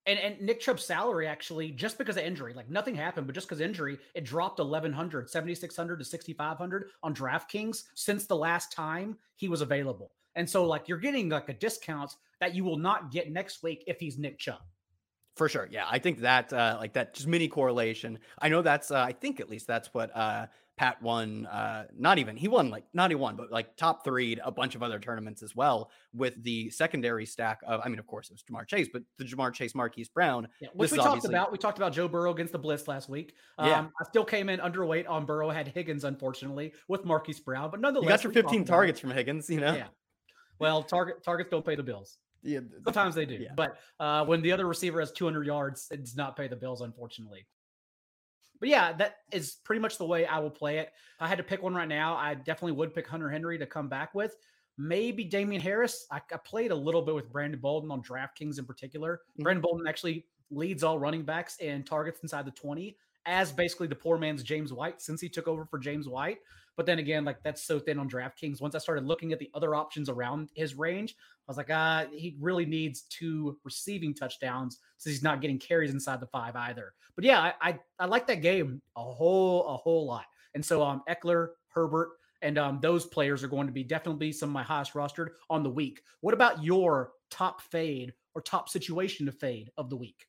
And and Nick Chubb's salary, actually, just because of injury, like nothing happened, but just because injury, it dropped eleven hundred, seventy-six hundred to sixty-five hundred on DraftKings since the last time he was available. And so, like, you're getting like a discount that you will not get next week if he's Nick Chubb. For sure. Yeah. I think that uh, like that just mini correlation. I know that's, uh, I think at least that's what uh, Pat won. Uh, not even, he won like, not he won, but like top three, a bunch of other tournaments as well with the secondary stack of, I mean, of course it was Ja'Marr Chase, but the Ja'Marr Chase, Marquise Brown. Yeah, which we talked about, we talked about Joe Burrow against the Blitz last week. Um, yeah. I still came in underweight on Burrow, had Higgins, unfortunately, with Marquise Brown, but nonetheless. You got your fifteen targets from Higgins, you know? Yeah. Well, target targets don't pay the bills. Yeah, sometimes they do, yeah. But uh, when the other receiver has two hundred yards, it does not pay the bills, unfortunately. But yeah, that is pretty much the way I will play it. If I had to pick one right now, I definitely would pick Hunter Henry to come back with. Maybe Damian Harris. I, I played a little bit with Brandon Bolden on DraftKings in particular. Mm-hmm. Brandon Bolden actually leads all running backs in targets inside the twenty, as basically the poor man's James White since he took over for James White. But then again, like, that's so thin on DraftKings. Once I started looking at the other options around his range, I was like, ah, he really needs two receiving touchdowns since he's not getting carries inside the five either. But yeah, I I, I like that game a whole, a whole lot. And so um, Eckler, Herbert, and um, those players are going to be definitely some of my highest rostered on the week. What about your top fade or top situation to fade of the week?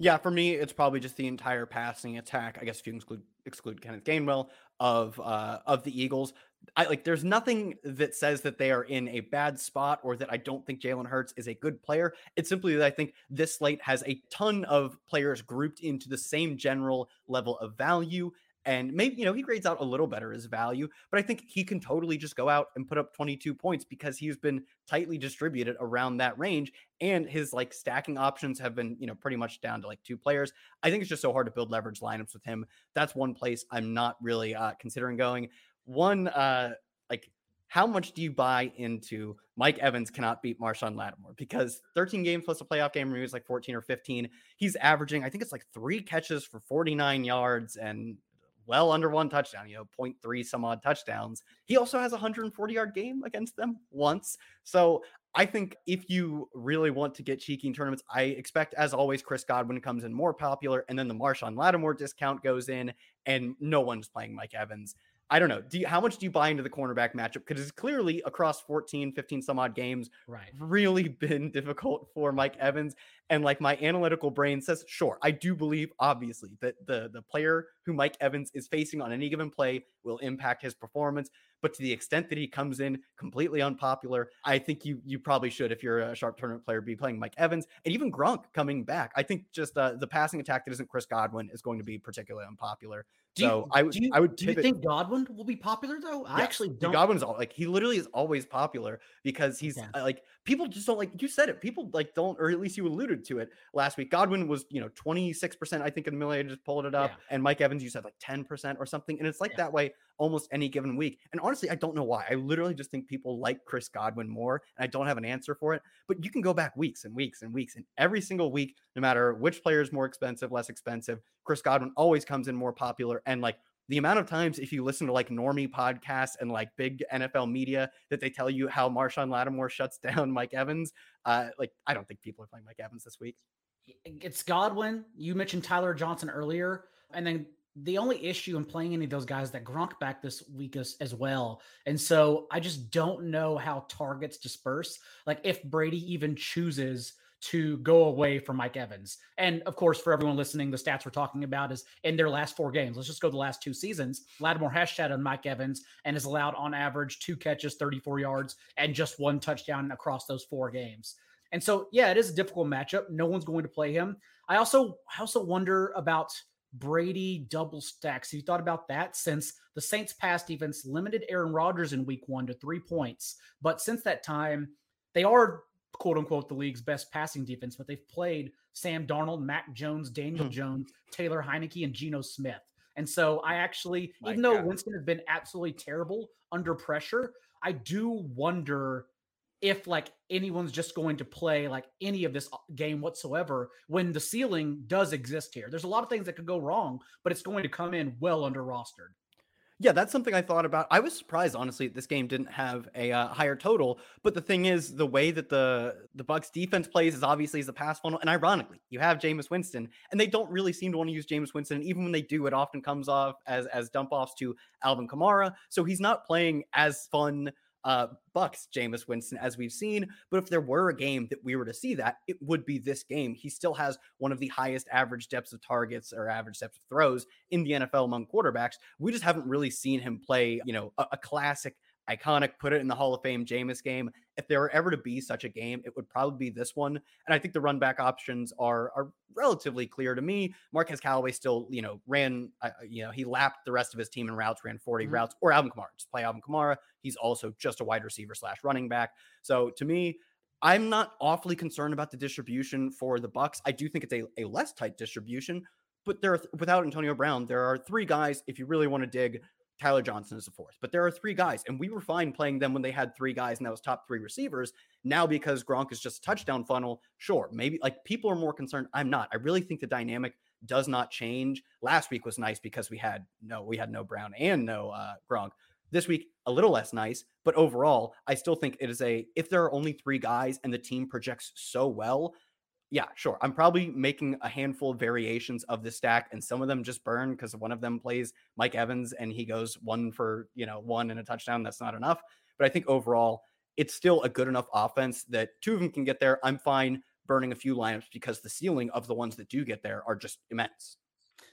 Yeah, for me, it's probably just the entire passing attack, I guess, if you exclude, exclude Kenneth Gainwell of uh, of the Eagles. I like. There's nothing that says that they are in a bad spot or that I don't think Jalen Hurts is a good player. It's simply that I think this slate has a ton of players grouped into the same general level of value. And maybe, you know, he grades out a little better as value, but I think he can totally just go out and put up twenty-two points because he's been tightly distributed around that range. And his like stacking options have been, you know, pretty much down to like two players. I think it's just so hard to build leverage lineups with him. That's one place I'm not really uh, considering going. One, uh, like, how much do you buy into Mike Evans cannot beat Marshawn Lattimore? Because thirteen games plus a playoff game where he was like fourteen or fifteen, he's averaging, I think it's like three catches for forty-nine yards and well under one touchdown, you know, zero point three some odd touchdowns. He also has a one hundred forty yard game against them once. So I think if you really want to get cheeky in tournaments, I expect, as always, Chris Godwin comes in more popular, and then the Marshawn Lattimore discount goes in, and no one's playing Mike Evans. I don't know. Do you, how much do you buy into the cornerback matchup? Because it's clearly across fourteen, fifteen some odd games, right, really been difficult for Mike Evans. And like my analytical brain says, sure, I do believe, obviously, that the, the player who Mike Evans is facing on any given play will impact his performance. But to the extent that he comes in completely unpopular, I think you you probably should, if you're a sharp tournament player, be playing Mike Evans and even Gronk coming back. I think just uh, the passing attack that isn't Chris Godwin is going to be particularly unpopular. Do so you, I would, do you, I would. Do you think Godwin will be popular though? Yeah. I actually don't. Godwin's all, like, he literally is always popular because he's yeah. uh, like people just don't like. You said it. People like don't, or at least you alluded to it last week. Godwin was, you know, twenty-six percent. I think in the middle, I just pulled it up, yeah. And Mike Evans, you said like ten percent or something, and it's like yeah. that way almost any given week. And honestly, I don't know why. I literally just think people like Chris Godwin more, and I don't have an answer for it. But you can go back weeks and weeks and weeks, and every single week, no matter which player is more expensive, less expensive, Chris Godwin always comes in more popular. And like the amount of times, if you listen to like normie podcasts and like big N F L media, that they tell you how Marshawn Lattimore shuts down Mike Evans, uh, like I don't think people are playing Mike Evans this week. It's Godwin. You mentioned Tyler Johnson earlier, and then the only issue in playing any of those guys that Gronk back this week is, as well. And so I just don't know how targets disperse. Like if Brady even chooses to go away from Mike Evans. And of course, for everyone listening, the stats we're talking about is in their last four games. Let's just go the last two seasons. Lattimore has shadowed on Mike Evans and has allowed on average two catches, thirty-four yards, and just one touchdown across those four games. And so, yeah, it is a difficult matchup. No one's going to play him. I also, I also wonder about Brady double stacks. Have you thought about that? Since the Saints pass defense limited Aaron Rodgers in week one to three points. But since that time, they are quote unquote the league's best passing defense, but they've played Sam Darnold, Mac Jones, Daniel Jones, Taylor Heineke, and Geno Smith. And so I actually, My even though God. Winston has been absolutely terrible under pressure, I do wonder if like anyone's just going to play like any of this game whatsoever when the ceiling does exist here. There's a lot of things that could go wrong, but it's going to come in well under rostered. Yeah, that's something I thought about. I was surprised, honestly, this game didn't have a uh, higher total. But the thing is, the way that the the Bucs defense plays is obviously as a pass funnel. And ironically, you have Jameis Winston, and they don't really seem to want to use Jameis Winston. And even when they do, it often comes off as as dump offs to Alvin Kamara. So he's not playing as fun uh, Bucs Jameis Winston as we've seen. But if there were a game that we were to see that, it would be this game. He still has one of the highest average depths of targets or average depth of throws in the N F L among quarterbacks. We just haven't really seen him play, you know, a, a classic, iconic, put it in the Hall of Fame Jameis game. If there were ever to be such a game, it would probably be this one. And I think the run back options are are relatively clear to me. Marquez Callaway still, you know, ran, uh, you know, he lapped the rest of his team in routes, ran forty mm-hmm. routes, or Alvin Kamara. Just play Alvin Kamara. He's also just a wide receiver slash running back. So to me, I'm not awfully concerned about the distribution for the Bucs. I do think it's a, a less tight distribution, but there are, without Antonio Brown, there are three guys, if you really want to dig. Tyler Johnson is the fourth, but there are three guys, and we were fine playing them when they had three guys, and that was top three receivers. Now, because Gronk is just a touchdown funnel, sure, maybe like people are more concerned. I'm not. I really think the dynamic does not change. Last week was nice because we had no, we had no Brown and no uh, Gronk. This week, a little less nice, but overall, I still think it is a. If there are only three guys and the team projects so well. Yeah, sure. I'm probably making a handful of variations of the stack, and some of them just burn because one of them plays Mike Evans and he goes one for, you know, one and a touchdown. That's not enough. But I think overall, it's still a good enough offense that two of them can get there. I'm fine burning a few lineups because the ceiling of the ones that do get there are just immense.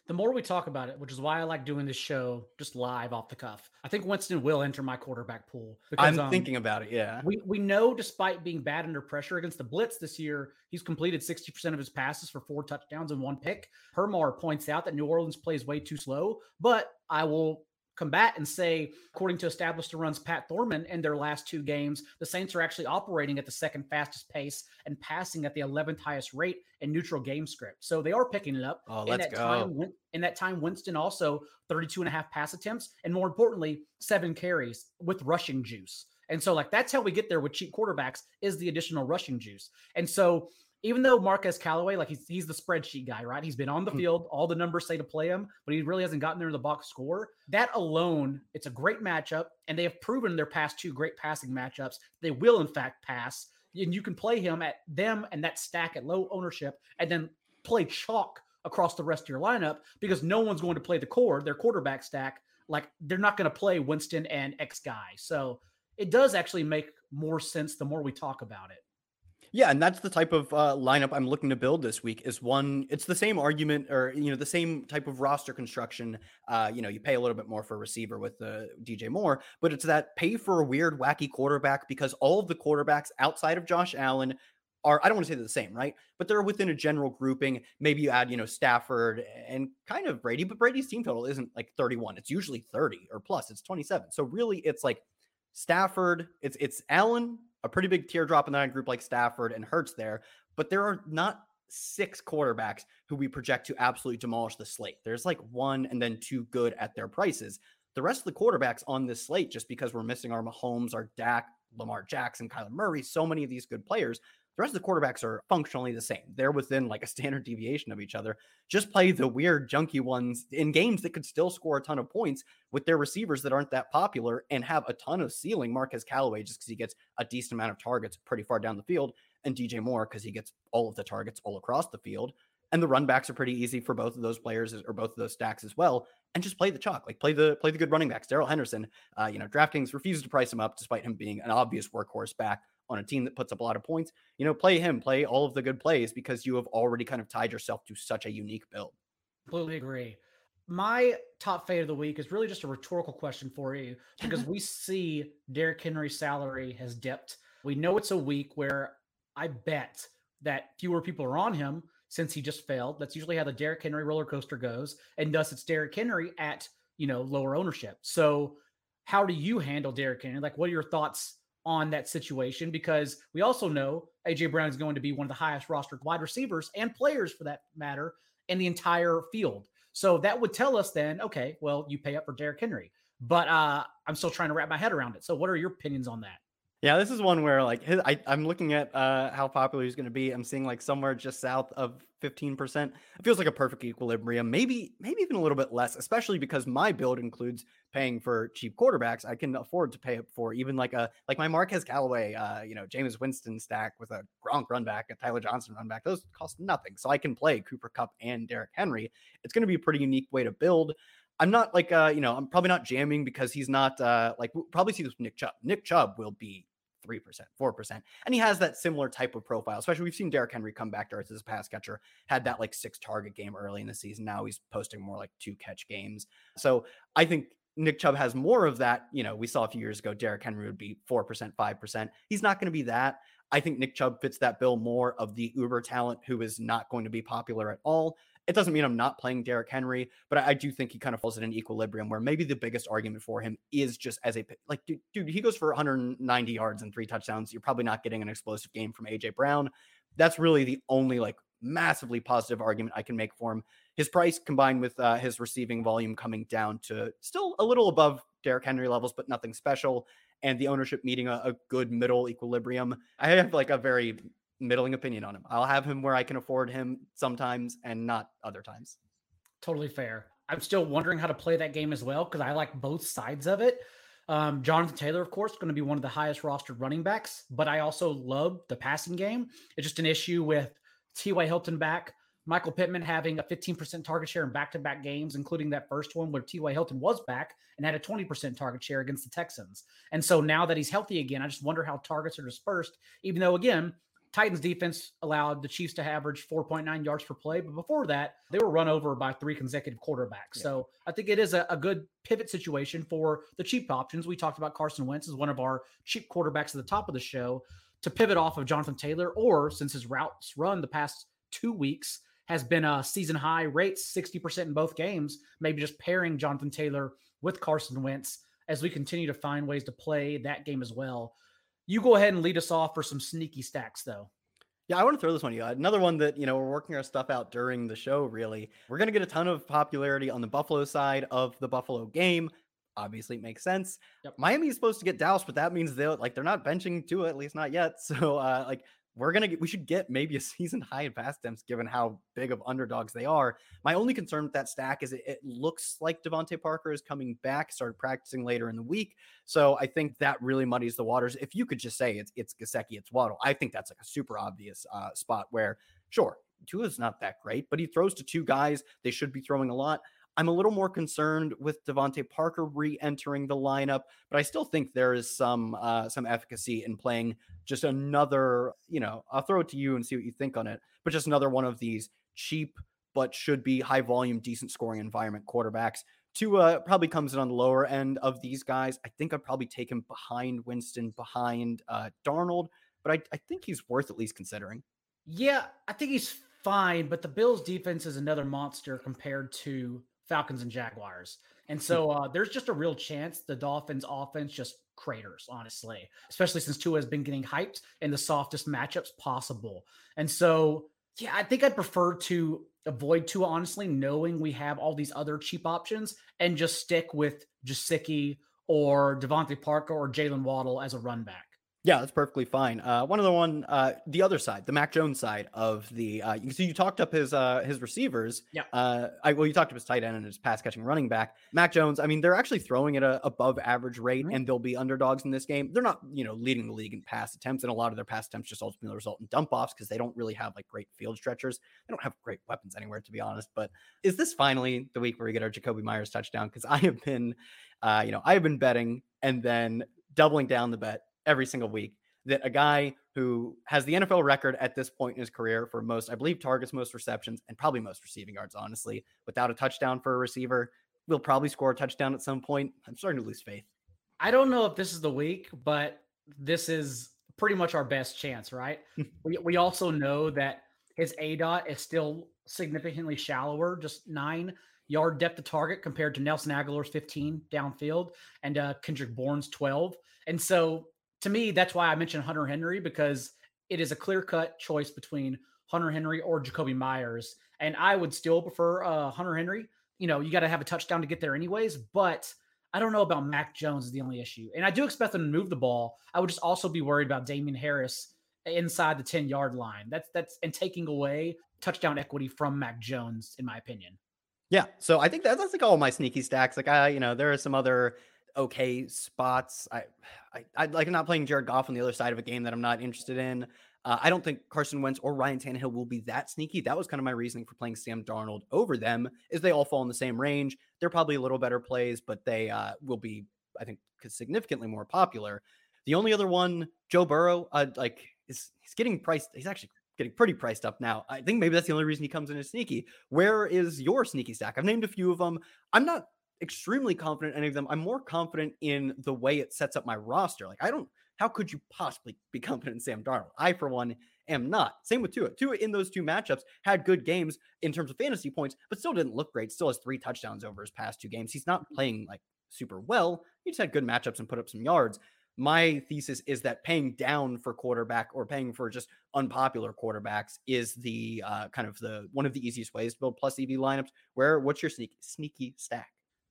The more we talk about it, which is why I like doing this show just live off the cuff, I think Winston will enter my quarterback pool. Because, I'm um, thinking about it, yeah. We we know despite being bad under pressure against the blitz this year, he's completed sixty percent of his passes for four touchdowns and one pick. Hermar points out that New Orleans plays way too slow, but I will combat and say, according to Established to Run's Pat Thorman, in their last two games, the Saints are actually operating at the second fastest pace and passing at the eleventh highest rate in neutral game script. So they are picking it up. Oh, in let's that go. Time, in that time, Winston also thirty-two and a half pass attempts, and more importantly, seven carries with rushing juice. And so like, that's how we get there with cheap quarterbacks is the additional rushing juice. And so even though Marquez Callaway, like he's, he's the spreadsheet guy, right? He's been on the field. All the numbers say to play him, but he really hasn't gotten there in the box score. That alone, it's a great matchup, and they have proven their past two great passing matchups. They will, in fact, pass, and you can play him at them and that stack at low ownership and then play chalk across the rest of your lineup because no one's going to play the core, their quarterback stack. Like they're not going to play Winston and X guy. So it does actually make more sense the more we talk about it. Yeah, and that's the type of uh, lineup I'm looking to build this week is one, it's the same argument or, you know, the same type of roster construction. Uh, you know, you pay a little bit more for a receiver with uh, D J Moore, but it's that pay for a weird, wacky quarterback because all of the quarterbacks outside of Josh Allen are, I don't want to say they're the same, right? But they're within a general grouping. Maybe you add, you know, Stafford and kind of Brady, but Brady's team total isn't like thirty-one. It's usually thirty or plus. It's twenty-seven. So really it's like Stafford, it's, it's Allen, a pretty big teardrop in that group like Stafford and Hurts there, but there are not six quarterbacks who we project to absolutely demolish the slate. There's like one and then two good at their prices. The rest of the quarterbacks on this slate, just because we're missing our Mahomes, our Dak, Lamar Jackson, Kyler Murray, so many of these good players, the rest of the quarterbacks are functionally the same. They're within like a standard deviation of each other. Just play the weird, junky ones in games that could still score a ton of points with their receivers that aren't that popular and have a ton of ceiling. Marquez Callaway, just because he gets a decent amount of targets pretty far down the field, and D J Moore because he gets all of the targets all across the field. And the run backs are pretty easy for both of those players or both of those stacks as well. And just play the chalk, like play the play the good running backs. Darrell Henderson, uh, you know, DraftKings refuses to price him up despite him being an obvious workhorse back on a team that puts up a lot of points. You know, play him, play all of the good plays because you have already kind of tied yourself to such a unique build. Completely agree. My top fade of the week is really just a rhetorical question for you because we see Derrick Henry's salary has dipped. We know it's a week where I bet that fewer people are on him since he just failed. That's usually how the Derrick Henry roller coaster goes. And thus it's Derrick Henry at, you know, lower ownership. So how do you handle Derrick Henry? Like, what are your thoughts on that situation? Because we also know A J Brown is going to be one of the highest rostered wide receivers and players for that matter in the entire field. So that would tell us then, okay, well, you pay up for Derrick Henry. But uh, I'm still trying to wrap my head around it. So what are your opinions on that? Yeah, this is one where like his, I, I'm looking at uh, how popular he's going to be. I'm seeing like somewhere just south of fifteen percent. It feels like a perfect equilibrium, maybe maybe even a little bit less, especially because my build includes paying for cheap quarterbacks. I can afford to pay up for even like a like my Marquez Callaway, uh, you know, Jameis Winston stack with a Gronk run back, a Tyler Johnson run back. Those cost nothing. So I can play Cooper Kupp and Derrick Henry. It's going to be a pretty unique way to build. I'm not like, uh, you know, I'm probably not jamming because he's not uh, like, we'll probably see this with Nick Chubb. Nick Chubb will be three percent, four percent. And he has that similar type of profile, especially we've seen Derrick Henry come back to earth as a pass catcher, had that like six target game early in the season. Now he's posting more like two catch games. So I think Nick Chubb has more of that. You know, we saw a few years ago, Derrick Henry would be four percent, five percent. He's not going to be that. I think Nick Chubb fits that bill more of the uber talent who is not going to be popular at all. It doesn't mean I'm not playing Derrick Henry, but I, I do think he kind of falls in an equilibrium where maybe the biggest argument for him is just as a like, dude, dude, he goes for one hundred ninety yards and three touchdowns. You're probably not getting an explosive game from A J Brown. That's really the only like massively positive argument I can make for him. His price combined with uh, his receiving volume coming down to still a little above Derrick Henry levels, but nothing special. And the ownership meeting a, a good middle equilibrium. I have like a very middling opinion on him. I'll have him where I can afford him sometimes and not other times. Totally fair. I'm still wondering how to play that game as well, because I like both sides of it. Um, Jonathan Taylor, of course, going to be one of the highest rostered running backs, but I also love the passing game. It's just an issue with T Y. Hilton back, Michael Pittman having a fifteen percent target share in back-to-back games, including that first one where T Y. Hilton was back and had a twenty percent target share against the Texans. And so now that he's healthy again, I just wonder how targets are dispersed, even though, again, Titans defense allowed the Chiefs to average four point nine yards per play. But before that, they were run over by three consecutive quarterbacks. Yeah. So I think it is a, a good pivot situation for the cheap options. We talked about Carson Wentz as one of our cheap quarterbacks at the top of the show to pivot off of Jonathan Taylor, or since his routes run the past two weeks has been a season high rate, sixty percent in both games, maybe just pairing Jonathan Taylor with Carson Wentz as we continue to find ways to play that game as well. You go ahead and lead us off for some sneaky stacks, though. Yeah, I want to throw this one to you. Another one that, you know, we're working our stuff out during the show, really. We're going to get a ton of popularity on the Buffalo side of the Buffalo game. Obviously, it makes sense. Yep. Miami is supposed to get Dallas, but that means they're, like, they're not benching Tua, at least not yet. So, uh, like, we're going to get, we should get maybe a season high in pass attempts given how big of underdogs they are. My only concern with that stack is it, it looks like Devontae Parker is coming back, started practicing later in the week. So I think that really muddies the waters. If you could just say it's, it's Gesicki, it's Waddle. I think that's like a super obvious uh, spot where sure, Tua's not that great, but he throws to two guys. They should be throwing a lot. I'm a little more concerned with Devontae Parker re-entering the lineup, but I still think there is some uh, some efficacy in playing just another, you know, I'll throw it to you and see what you think on it, but just another one of these cheap but should be high volume, decent scoring environment quarterbacks. Tua probably comes in on the lower end of these guys. I think I'd probably take him behind Winston, behind uh, Darnold, but I, I think he's worth at least considering. Yeah, I think he's fine, but the Bills defense is another monster compared to Falcons and Jaguars. And so uh, there's just a real chance the Dolphins offense just craters, honestly, especially since Tua has been getting hyped in the softest matchups possible. And so, yeah, I think I'd prefer to avoid Tua, honestly, knowing we have all these other cheap options and just stick with Gesicki or Devontae Parker or Jalen Waddle as a run back. Yeah, that's perfectly fine. Uh, one other one, uh, the other side, the Mac Jones side of the. Uh, so you talked up his uh, his receivers. Yeah. Uh, I, well, you talked up his tight end and his pass catching running back. Mac Jones. I mean, they're actually throwing at a above average rate, mm-hmm. and they'll be underdogs in this game. They're not, you know, leading the league in pass attempts, and a lot of their pass attempts just ultimately result in dump offs because they don't really have like great field stretchers. They don't have great weapons anywhere, to be honest. But is this finally the week where we get our Jacoby Myers touchdown? Because I have been, uh, you know, I have been betting and then doubling down the bet every single week that a guy who has the N F L record at this point in his career for most, I believe, targets, most receptions, and probably most receiving yards, honestly, without a touchdown for a receiver, will probably score a touchdown at some point. I'm starting to lose faith. I don't know if this is the week, but this is pretty much our best chance, right? we, we also know that his A DOT is still significantly shallower, just nine yard depth of target compared to Nelson Aguilar's fifteen downfield and uh, Kendrick Bourne's twelve. And so, to me, that's why I mentioned Hunter Henry, because it is a clear-cut choice between Hunter Henry or Jacoby Myers. And I would still prefer uh, Hunter Henry. you know, you got to have a touchdown to get there anyways. But I don't know about Mac Jones is the only issue. And I do expect them to move the ball. I would just also be worried about Damian Harris inside the ten-yard line. That's that's and taking away touchdown equity from Mac Jones, in my opinion. Yeah. So I think that, that's like all my sneaky stacks. Like I, you know, there are some other okay spots. I, I, I like I'm not playing Jared Goff on the other side of a game that I'm not interested in. Uh, I don't think Carson Wentz or Ryan Tannehill will be that sneaky. That was kind of my reasoning for playing Sam Darnold over them, is they all fall in the same range. They're probably a little better plays, but they uh, will be, I think, significantly more popular. The only other one, Joe Burrow, uh, like is he's getting priced. He's actually getting pretty priced up now. I think maybe that's the only reason he comes in as sneaky. Where is your sneaky stack? I've named a few of them. I'm not extremely confident in any of them. I'm more confident in the way it sets up my roster. Like I don't. How could you possibly be confident in Sam Darnold? I, for one, am not. Same with Tua. Tua in those two matchups had good games in terms of fantasy points, but still didn't look great. Still has three touchdowns over his past two games. He's not playing like super well. He just had good matchups and put up some yards. My thesis is that paying down for quarterback or paying for just unpopular quarterbacks is the uh, kind of the one of the easiest ways to build plus E V lineups. Where what's your sneaky, sneaky stack?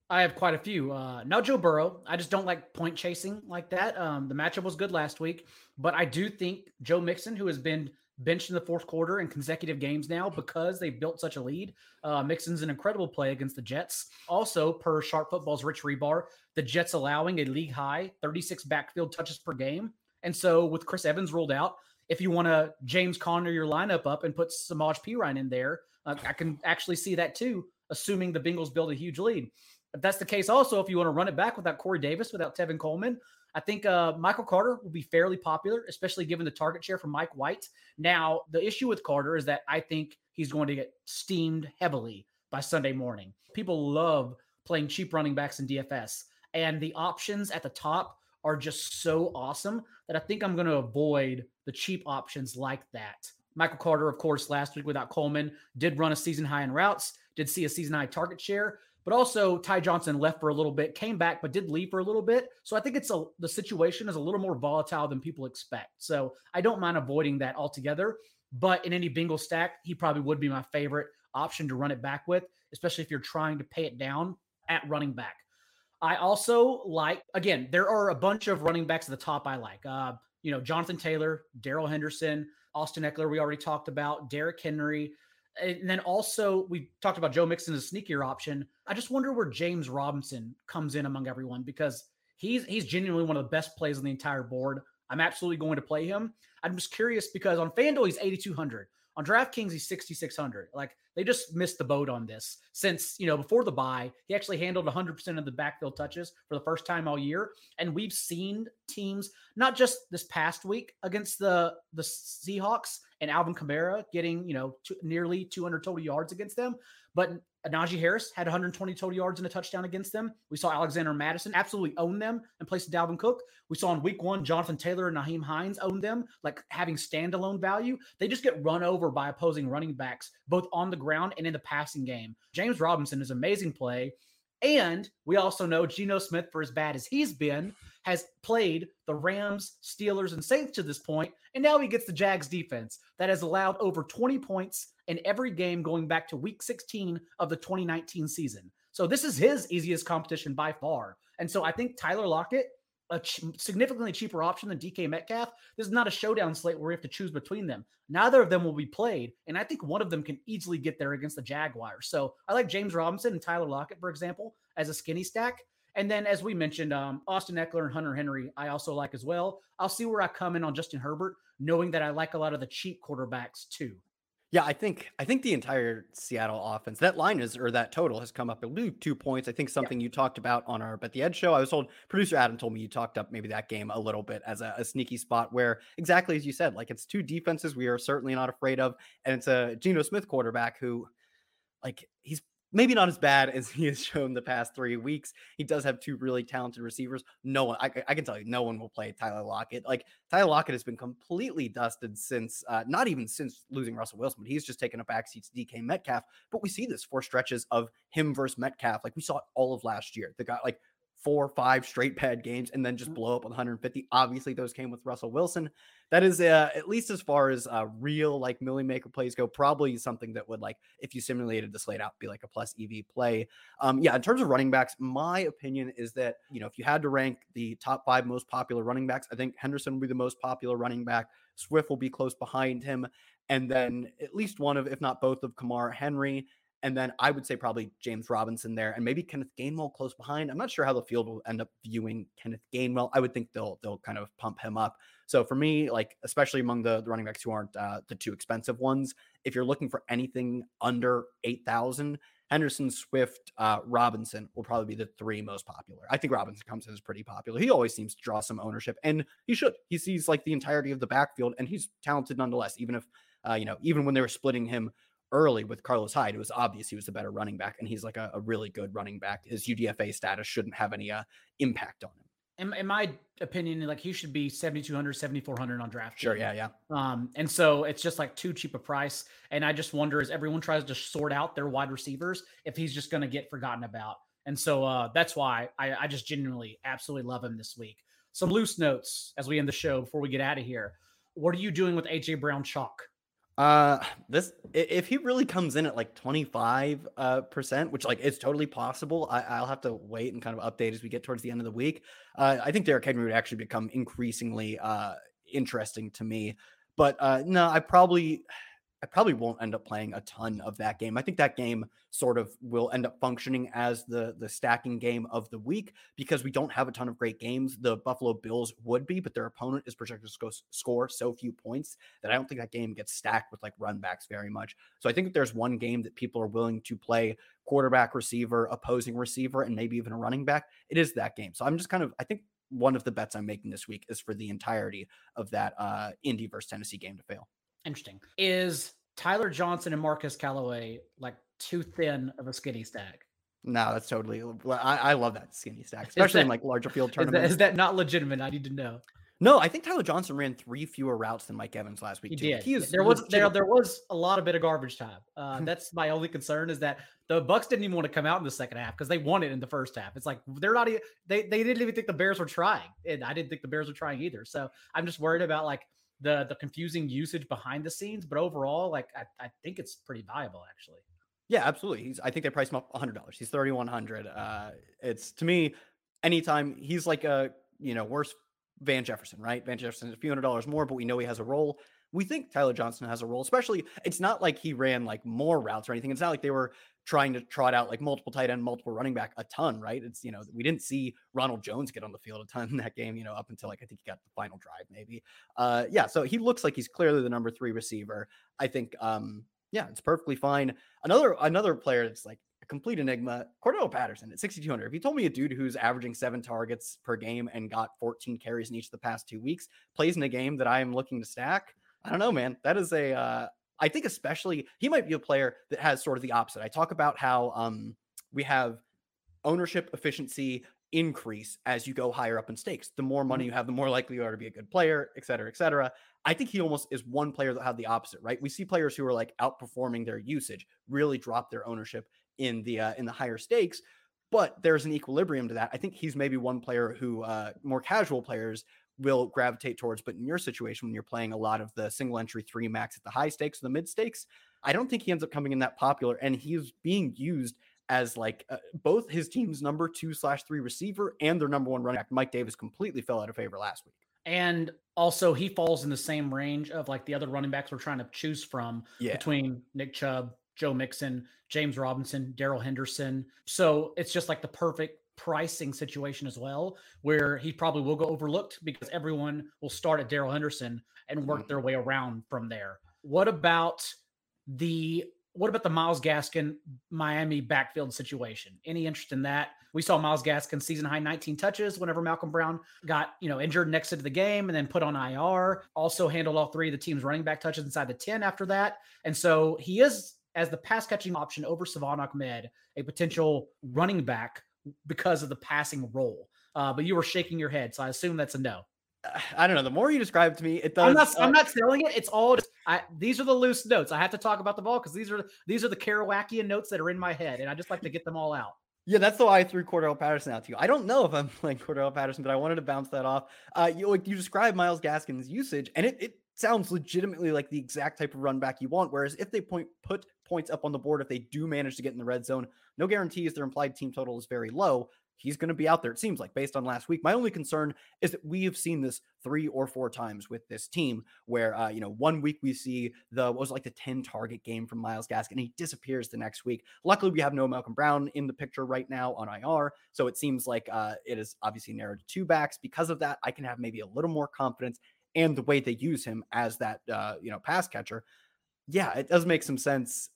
I have quite a few. Uh, not Joe Burrow. I just don't like point chasing like that. Um, the matchup was good last week, but I do think Joe Mixon, who has been benched in the fourth quarter in consecutive games now because they built such a lead, uh, Mixon's an incredible play against the Jets. Also, per Sharp Football's Rich Rebar, the Jets allowing a league-high thirty-six backfield touches per game. And so with Chris Evans ruled out, if you want to James Conner your lineup up and put Samaje Perine in there, uh, I can actually see that too, assuming the Bengals build a huge lead. If that's the case, also, if you want to run it back without Corey Davis, without Tevin Coleman, I think uh, Michael Carter will be fairly popular, especially given the target share from Mike White. Now, the issue with Carter is that I think he's going to get steamed heavily by Sunday morning. People love playing cheap running backs in D F S, and the options at the top are just so awesome that I think I'm going to avoid the cheap options like that. Michael Carter, of course, last week without Coleman, did run a season high in routes, did see a season high target share. But also Ty Johnson left for a little bit, came back, but did leave for a little bit. So I think it's a, the situation is a little more volatile than people expect. So I don't mind avoiding that altogether. But in any Bengal stack, he probably would be my favorite option to run it back with, especially if you're trying to pay it down at running back. I also like, again, there are a bunch of running backs at the top I like. Uh, you know, Jonathan Taylor, Darrell Henderson, Austin Eckler, we already talked about, Derrick Henry. And then also we talked about Joe Mixon as a sneakier option. I just wonder where James Robinson comes in among everyone, because he's he's genuinely one of the best plays on the entire board. I'm absolutely going to play him. I'm just curious because on FanDuel, he's eighty-two hundred. On DraftKings, he's sixty-six hundred. Like they just missed the boat on this since, you know, before the bye, he actually handled one hundred percent of the backfield touches for the first time all year. And we've seen teams, not just this past week against the, the Seahawks and Alvin Kamara getting, you know, to, nearly two hundred total yards against them. But Najee Harris had one hundred twenty total yards and a touchdown against them. We saw Alexander Madison absolutely own them in place of Dalvin Cook. We saw in week one, Jonathan Taylor and Nyheim Hines own them, like having standalone value. They just get run over by opposing running backs, both on the ground and in the passing game. James Robinson is an amazing play. And we also know Geno Smith, for as bad as he's been, has played the Rams, Steelers, and Saints to this point, and now he gets the Jags defense that has allowed over twenty points in every game going back to week sixteen of the twenty nineteen season. So this is his easiest competition by far. And so I think Tyler Lockett, a ch- significantly cheaper option than D K Metcalf. This is not a showdown slate where we have to choose between them. Neither of them will be played, and I think one of them can easily get there against the Jaguars. So I like James Robinson and Tyler Lockett, for example, as a skinny stack. And then, as we mentioned, um, Austin Eckler and Hunter Henry, I also like as well. I'll see where I come in on Justin Herbert, knowing that I like a lot of the cheap quarterbacks too. Yeah, I think I think the entire Seattle offense, that line is, or that total has come up at least two points. I think something yeah. you talked about on our Bet the Edge show, I was told, producer Adam told me you talked up maybe that game a little bit as a, a sneaky spot where, exactly as you said, like it's two defenses we are certainly not afraid of. And it's a Geno Smith quarterback who, like, he's maybe not as bad as he has shown the past three weeks. He does have two really talented receivers. No one, I, I can tell you, no one will play Tyler Lockett. Like Tyler Lockett has been completely dusted since, uh, not even since losing Russell Wilson, but he's just taken a backseat to D K Metcalf. But we see this four stretches of him versus Metcalf. Like we saw it all of last year. The guy, like four or five straight bad games and then just blow up with one hundred fifty. Obviously those came with Russell Wilson. That is uh, at least as far as uh, real like Millie Maker plays go, probably something that would, like, if you simulated the slate out, be like a plus E V play. Um, yeah, in terms of running backs, my opinion is that, you know, if you had to rank the top five most popular running backs, I think Henderson would be the most popular running back. Swift will be close behind him. And then at least one of, if not both of, Ja'Marr Henry. And then I would say probably James Robinson there, and maybe Kenneth Gainwell close behind. I'm not sure how the field will end up viewing Kenneth Gainwell. I would think they'll they'll kind of pump him up. So for me, like, especially among the, the running backs who aren't uh, the two expensive ones, if you're looking for anything under eight thousand, Henderson, Swift, uh, Robinson will probably be the three most popular. I think Robinson comes in as pretty popular. He always seems to draw some ownership, and he should. He sees like the entirety of the backfield, and he's talented nonetheless. Even if uh, you know, even when they were splitting him early with Carlos Hyde, it was obvious he was the better running back, and he's like a, a really good running back. His U D F A status shouldn't have any uh, impact on him. In, in my opinion, like, he should be seventy-two hundred, seventy-four hundred on draft. Sure, yeah, yeah. Um, and so it's just like too cheap a price. And I just wonder, as everyone tries to sort out their wide receivers, if he's just going to get forgotten about. And so uh, that's why I, I just genuinely absolutely love him this week. Some loose notes as we end the show before we get out of here. What are you doing with A J Brown chalk? Uh, this, if he really comes in at like twenty-five uh, percent, which like it's totally possible, I, I'll have to wait and kind of update as we get towards the end of the week. Uh, I think Derrick Henry would actually become increasingly uh, interesting to me, but uh, no, I probably, I probably won't end up playing a ton of that game. I think that game sort of will end up functioning as the, the stacking game of the week because we don't have a ton of great games. The Buffalo Bills would be, but their opponent is projected to score so few points that I don't think that game gets stacked with like run backs very much. So I think if there's one game that people are willing to play quarterback, receiver, opposing receiver, and maybe even a running back, it is that game. So I'm just kind of, I think one of the bets I'm making this week is for the entirety of that uh, Indy versus Tennessee game to fail. Interesting. Is Tyler Johnson and Marcus Callaway like too thin of a skinny stack? No, that's totally, I, I love that skinny stack, especially that, in like larger field tournaments. Is that, is that not legitimate? I need to know. No, I think Tyler Johnson ran three fewer routes than Mike Evans last week. He too. did. He is there was there, there was a lot of bit of garbage time. Uh, that's my only concern, is that the Bucks didn't even want to come out in the second half because they won it in the first half. It's like they're not even, they they didn't even think the Bears were trying, and I didn't think the Bears were trying either. So I'm just worried about like the the confusing usage behind the scenes, but overall, like I, I think it's pretty viable actually. Yeah, absolutely. He's, I think they priced him up one hundred dollars. He's thirty-one hundred. Uh, it's, to me, anytime he's like a, you know, worse Van Jefferson, right? Van Jefferson is a few hundred dollars more, but we know he has a role. We think Tyler Johnson has a role, especially it's not like he ran like more routes or anything. It's not like they were trying to trot out like multiple tight end, multiple running back a ton, right? It's, you know, we didn't see Ronald Jones get on the field a ton in that game, you know, up until like, I think he got the final drive maybe. Uh, yeah. So he looks like he's clearly the number three receiver. I think, um, yeah, it's perfectly fine. Another, another player that's like a complete enigma, Cordell Patterson at sixty-two hundred. If you told me a dude who's averaging seven targets per game and got fourteen carries in each of the past two weeks plays in a game that I am looking to stack, I don't know, man. That is a, uh, I think especially he might be a player that has sort of the opposite. I talk about how um, we have ownership efficiency increase as you go higher up in stakes. The more money you have, the more likely you are to be a good player, et cetera, et cetera. I think he almost is one player that had the opposite, right? We see players who are like outperforming their usage really drop their ownership in the uh, in the higher stakes, but there's an equilibrium to that. I think he's maybe one player who uh, more casual players will gravitate towards, but in your situation, when you're playing a lot of the single entry three max at the high stakes, the mid stakes, I don't think he ends up coming in that popular. And he's being used as like uh, both his team's number two slash three receiver and their number one running back. Mike Davis completely fell out of favor last week. And also he falls in the same range of like the other running backs we're trying to choose from, yeah, between Nick Chubb, Joe Mixon, James Robinson, Darrell Henderson. So it's just like the perfect pricing situation as well, where he probably will go overlooked because everyone will start at Darrell Henderson and work their way around from there. What about the what about the Myles Gaskin Miami backfield situation? Any interest in that? We saw Myles Gaskin season high nineteen touches whenever Malcolm Brown got, you know, injured next to the game and then put on I R. Also handled all three of the team's running back touches inside the ten after that. And so he is, as the pass catching option over Savon Ahmed, a potential running back because of the passing role. Uh, but you were shaking your head, so I assume that's a no. I don't know. The more you describe to me, it does. I'm not, uh, I'm not selling it. It's all just, I, these are the loose notes. I have to talk about the ball because these are these are the Kerouacian notes that are in my head, and I just like to get them all out. Yeah, that's why I threw Cordell Patterson out to you. I don't know if I'm playing Cordell Patterson, but I wanted to bounce that off. Uh, you, like, you described Myles Gaskin's usage, and it, it sounds legitimately like the exact type of run back you want, whereas if they point put points up on the board, if they do manage to get in the red zone, no guarantees their implied team total is very low. He's going to be out there, it seems like, based on last week. My only concern is that we have seen this three or four times with this team where, uh, you know, one week we see the, what was it, like the ten target game from Myles Gaskin, and he disappears the next week. Luckily, we have no Malcolm Brown in the picture right now on I R. So it seems like uh, it is obviously narrowed to two backs. Because of that, I can have maybe a little more confidence and the way they use him as that, uh, you know, pass catcher. Yeah, it does make some sense.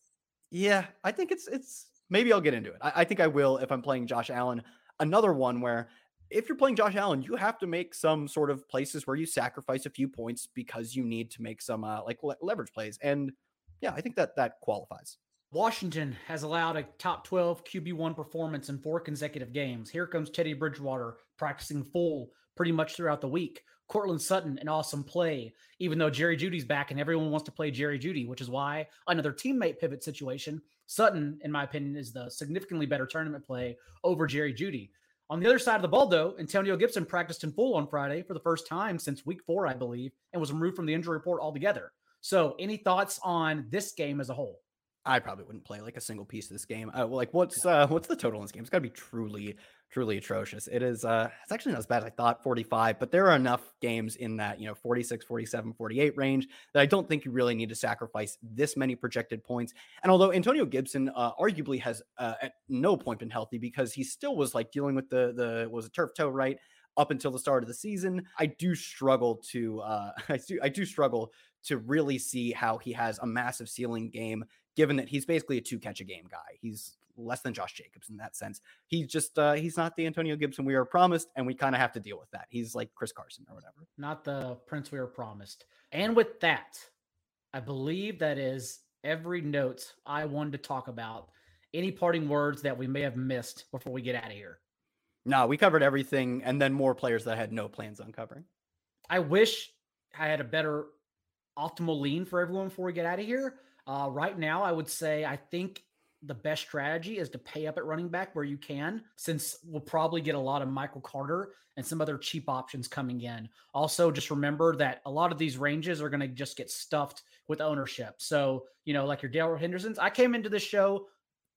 Yeah, I think it's, it's maybe I'll get into it. I, I think I will if I'm playing Josh Allen. Another one where if you're playing Josh Allen, you have to make some sort of places where you sacrifice a few points because you need to make some uh, like le- leverage plays. And yeah, I think that that qualifies. Washington has allowed a top twelve Q B one performance in four consecutive games. Here comes Teddy Bridgewater practicing full pretty much throughout the week. Cortland Sutton, an awesome play, even though Jerry Judy's back and everyone wants to play Jerry Judy, which is why another teammate pivot situation. Sutton, in my opinion, is the significantly better tournament play over Jerry Judy. On the other side of the ball, though, Antonio Gibson practiced in full on Friday for the first time since week four, I believe, and was removed from the injury report altogether. So any thoughts on this game as a whole? I probably wouldn't play like a single piece of this game. Uh, well, like what's uh, what's the total in this game? It's got to be truly, truly atrocious. It is. Uh, it's actually not as bad as I thought, forty-five, but there are enough games in that, you know, forty-six, forty-seven, forty-eight range that I don't think you really need to sacrifice this many projected points. And although Antonio Gibson uh, arguably has uh, at no point been healthy because he still was like dealing with the the what was a turf toe, right? Up until the start of the season, I do struggle to uh, I do I do struggle to really see how he has a massive ceiling game, given that he's basically a two catch a game guy. He's less than Josh Jacobs in that sense. He's just uh, he's not the Antonio Gibson we were promised, and we kind of have to deal with that. He's like Chris Carson or whatever, not the Prince we were promised. And with that, I believe that is every note I wanted to talk about. Any parting words that we may have missed before we get out of here? No, we covered everything, and then more players that I had no plans on covering. I wish I had a better optimal lean for everyone before we get out of here. Uh, right now, I would say I think the best strategy is to pay up at running back where you can, since we'll probably get a lot of Michael Carter and some other cheap options coming in. Also, just remember that a lot of these ranges are going to just get stuffed with ownership. So, you know, like your Daryl Henderson's, I came into this show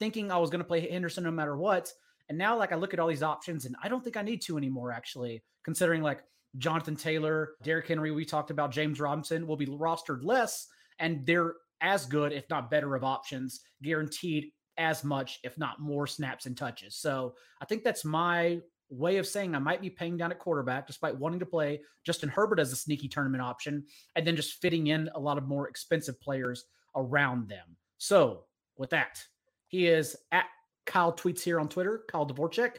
thinking I was going to play Henderson no matter what. And now, like, I look at all these options, and I don't think I need to anymore, actually, considering, like, Jonathan Taylor, Derrick Henry, we talked about, James Robinson will be rostered less, and they're as good, if not better, of options, guaranteed as much, if not more, snaps and touches. So I think that's my way of saying I might be paying down at quarterback, despite wanting to play Justin Herbert as a sneaky tournament option, and then just fitting in a lot of more expensive players around them. So with that, he is at Kyle tweets here on Twitter, Kyle Dvorchak.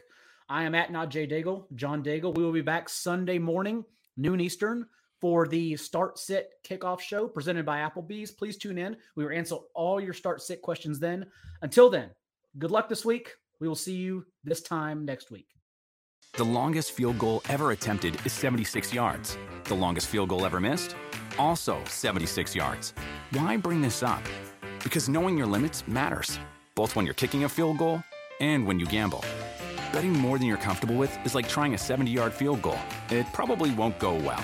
I am at not J Daigle, John Daigle. We will be back Sunday morning, noon Eastern, for the Start Sit kickoff show presented by Applebee's. Please tune in. We will answer all your Start Sit questions then. Until then, good luck this week. We will see you this time next week. The longest field goal ever attempted is seventy-six yards. The longest field goal ever missed? Also seventy-six yards. Why bring this up? Because knowing your limits matters, both when you're kicking a field goal and when you gamble. Betting more than you're comfortable with is like trying a seventy-yard field goal. It probably won't go well.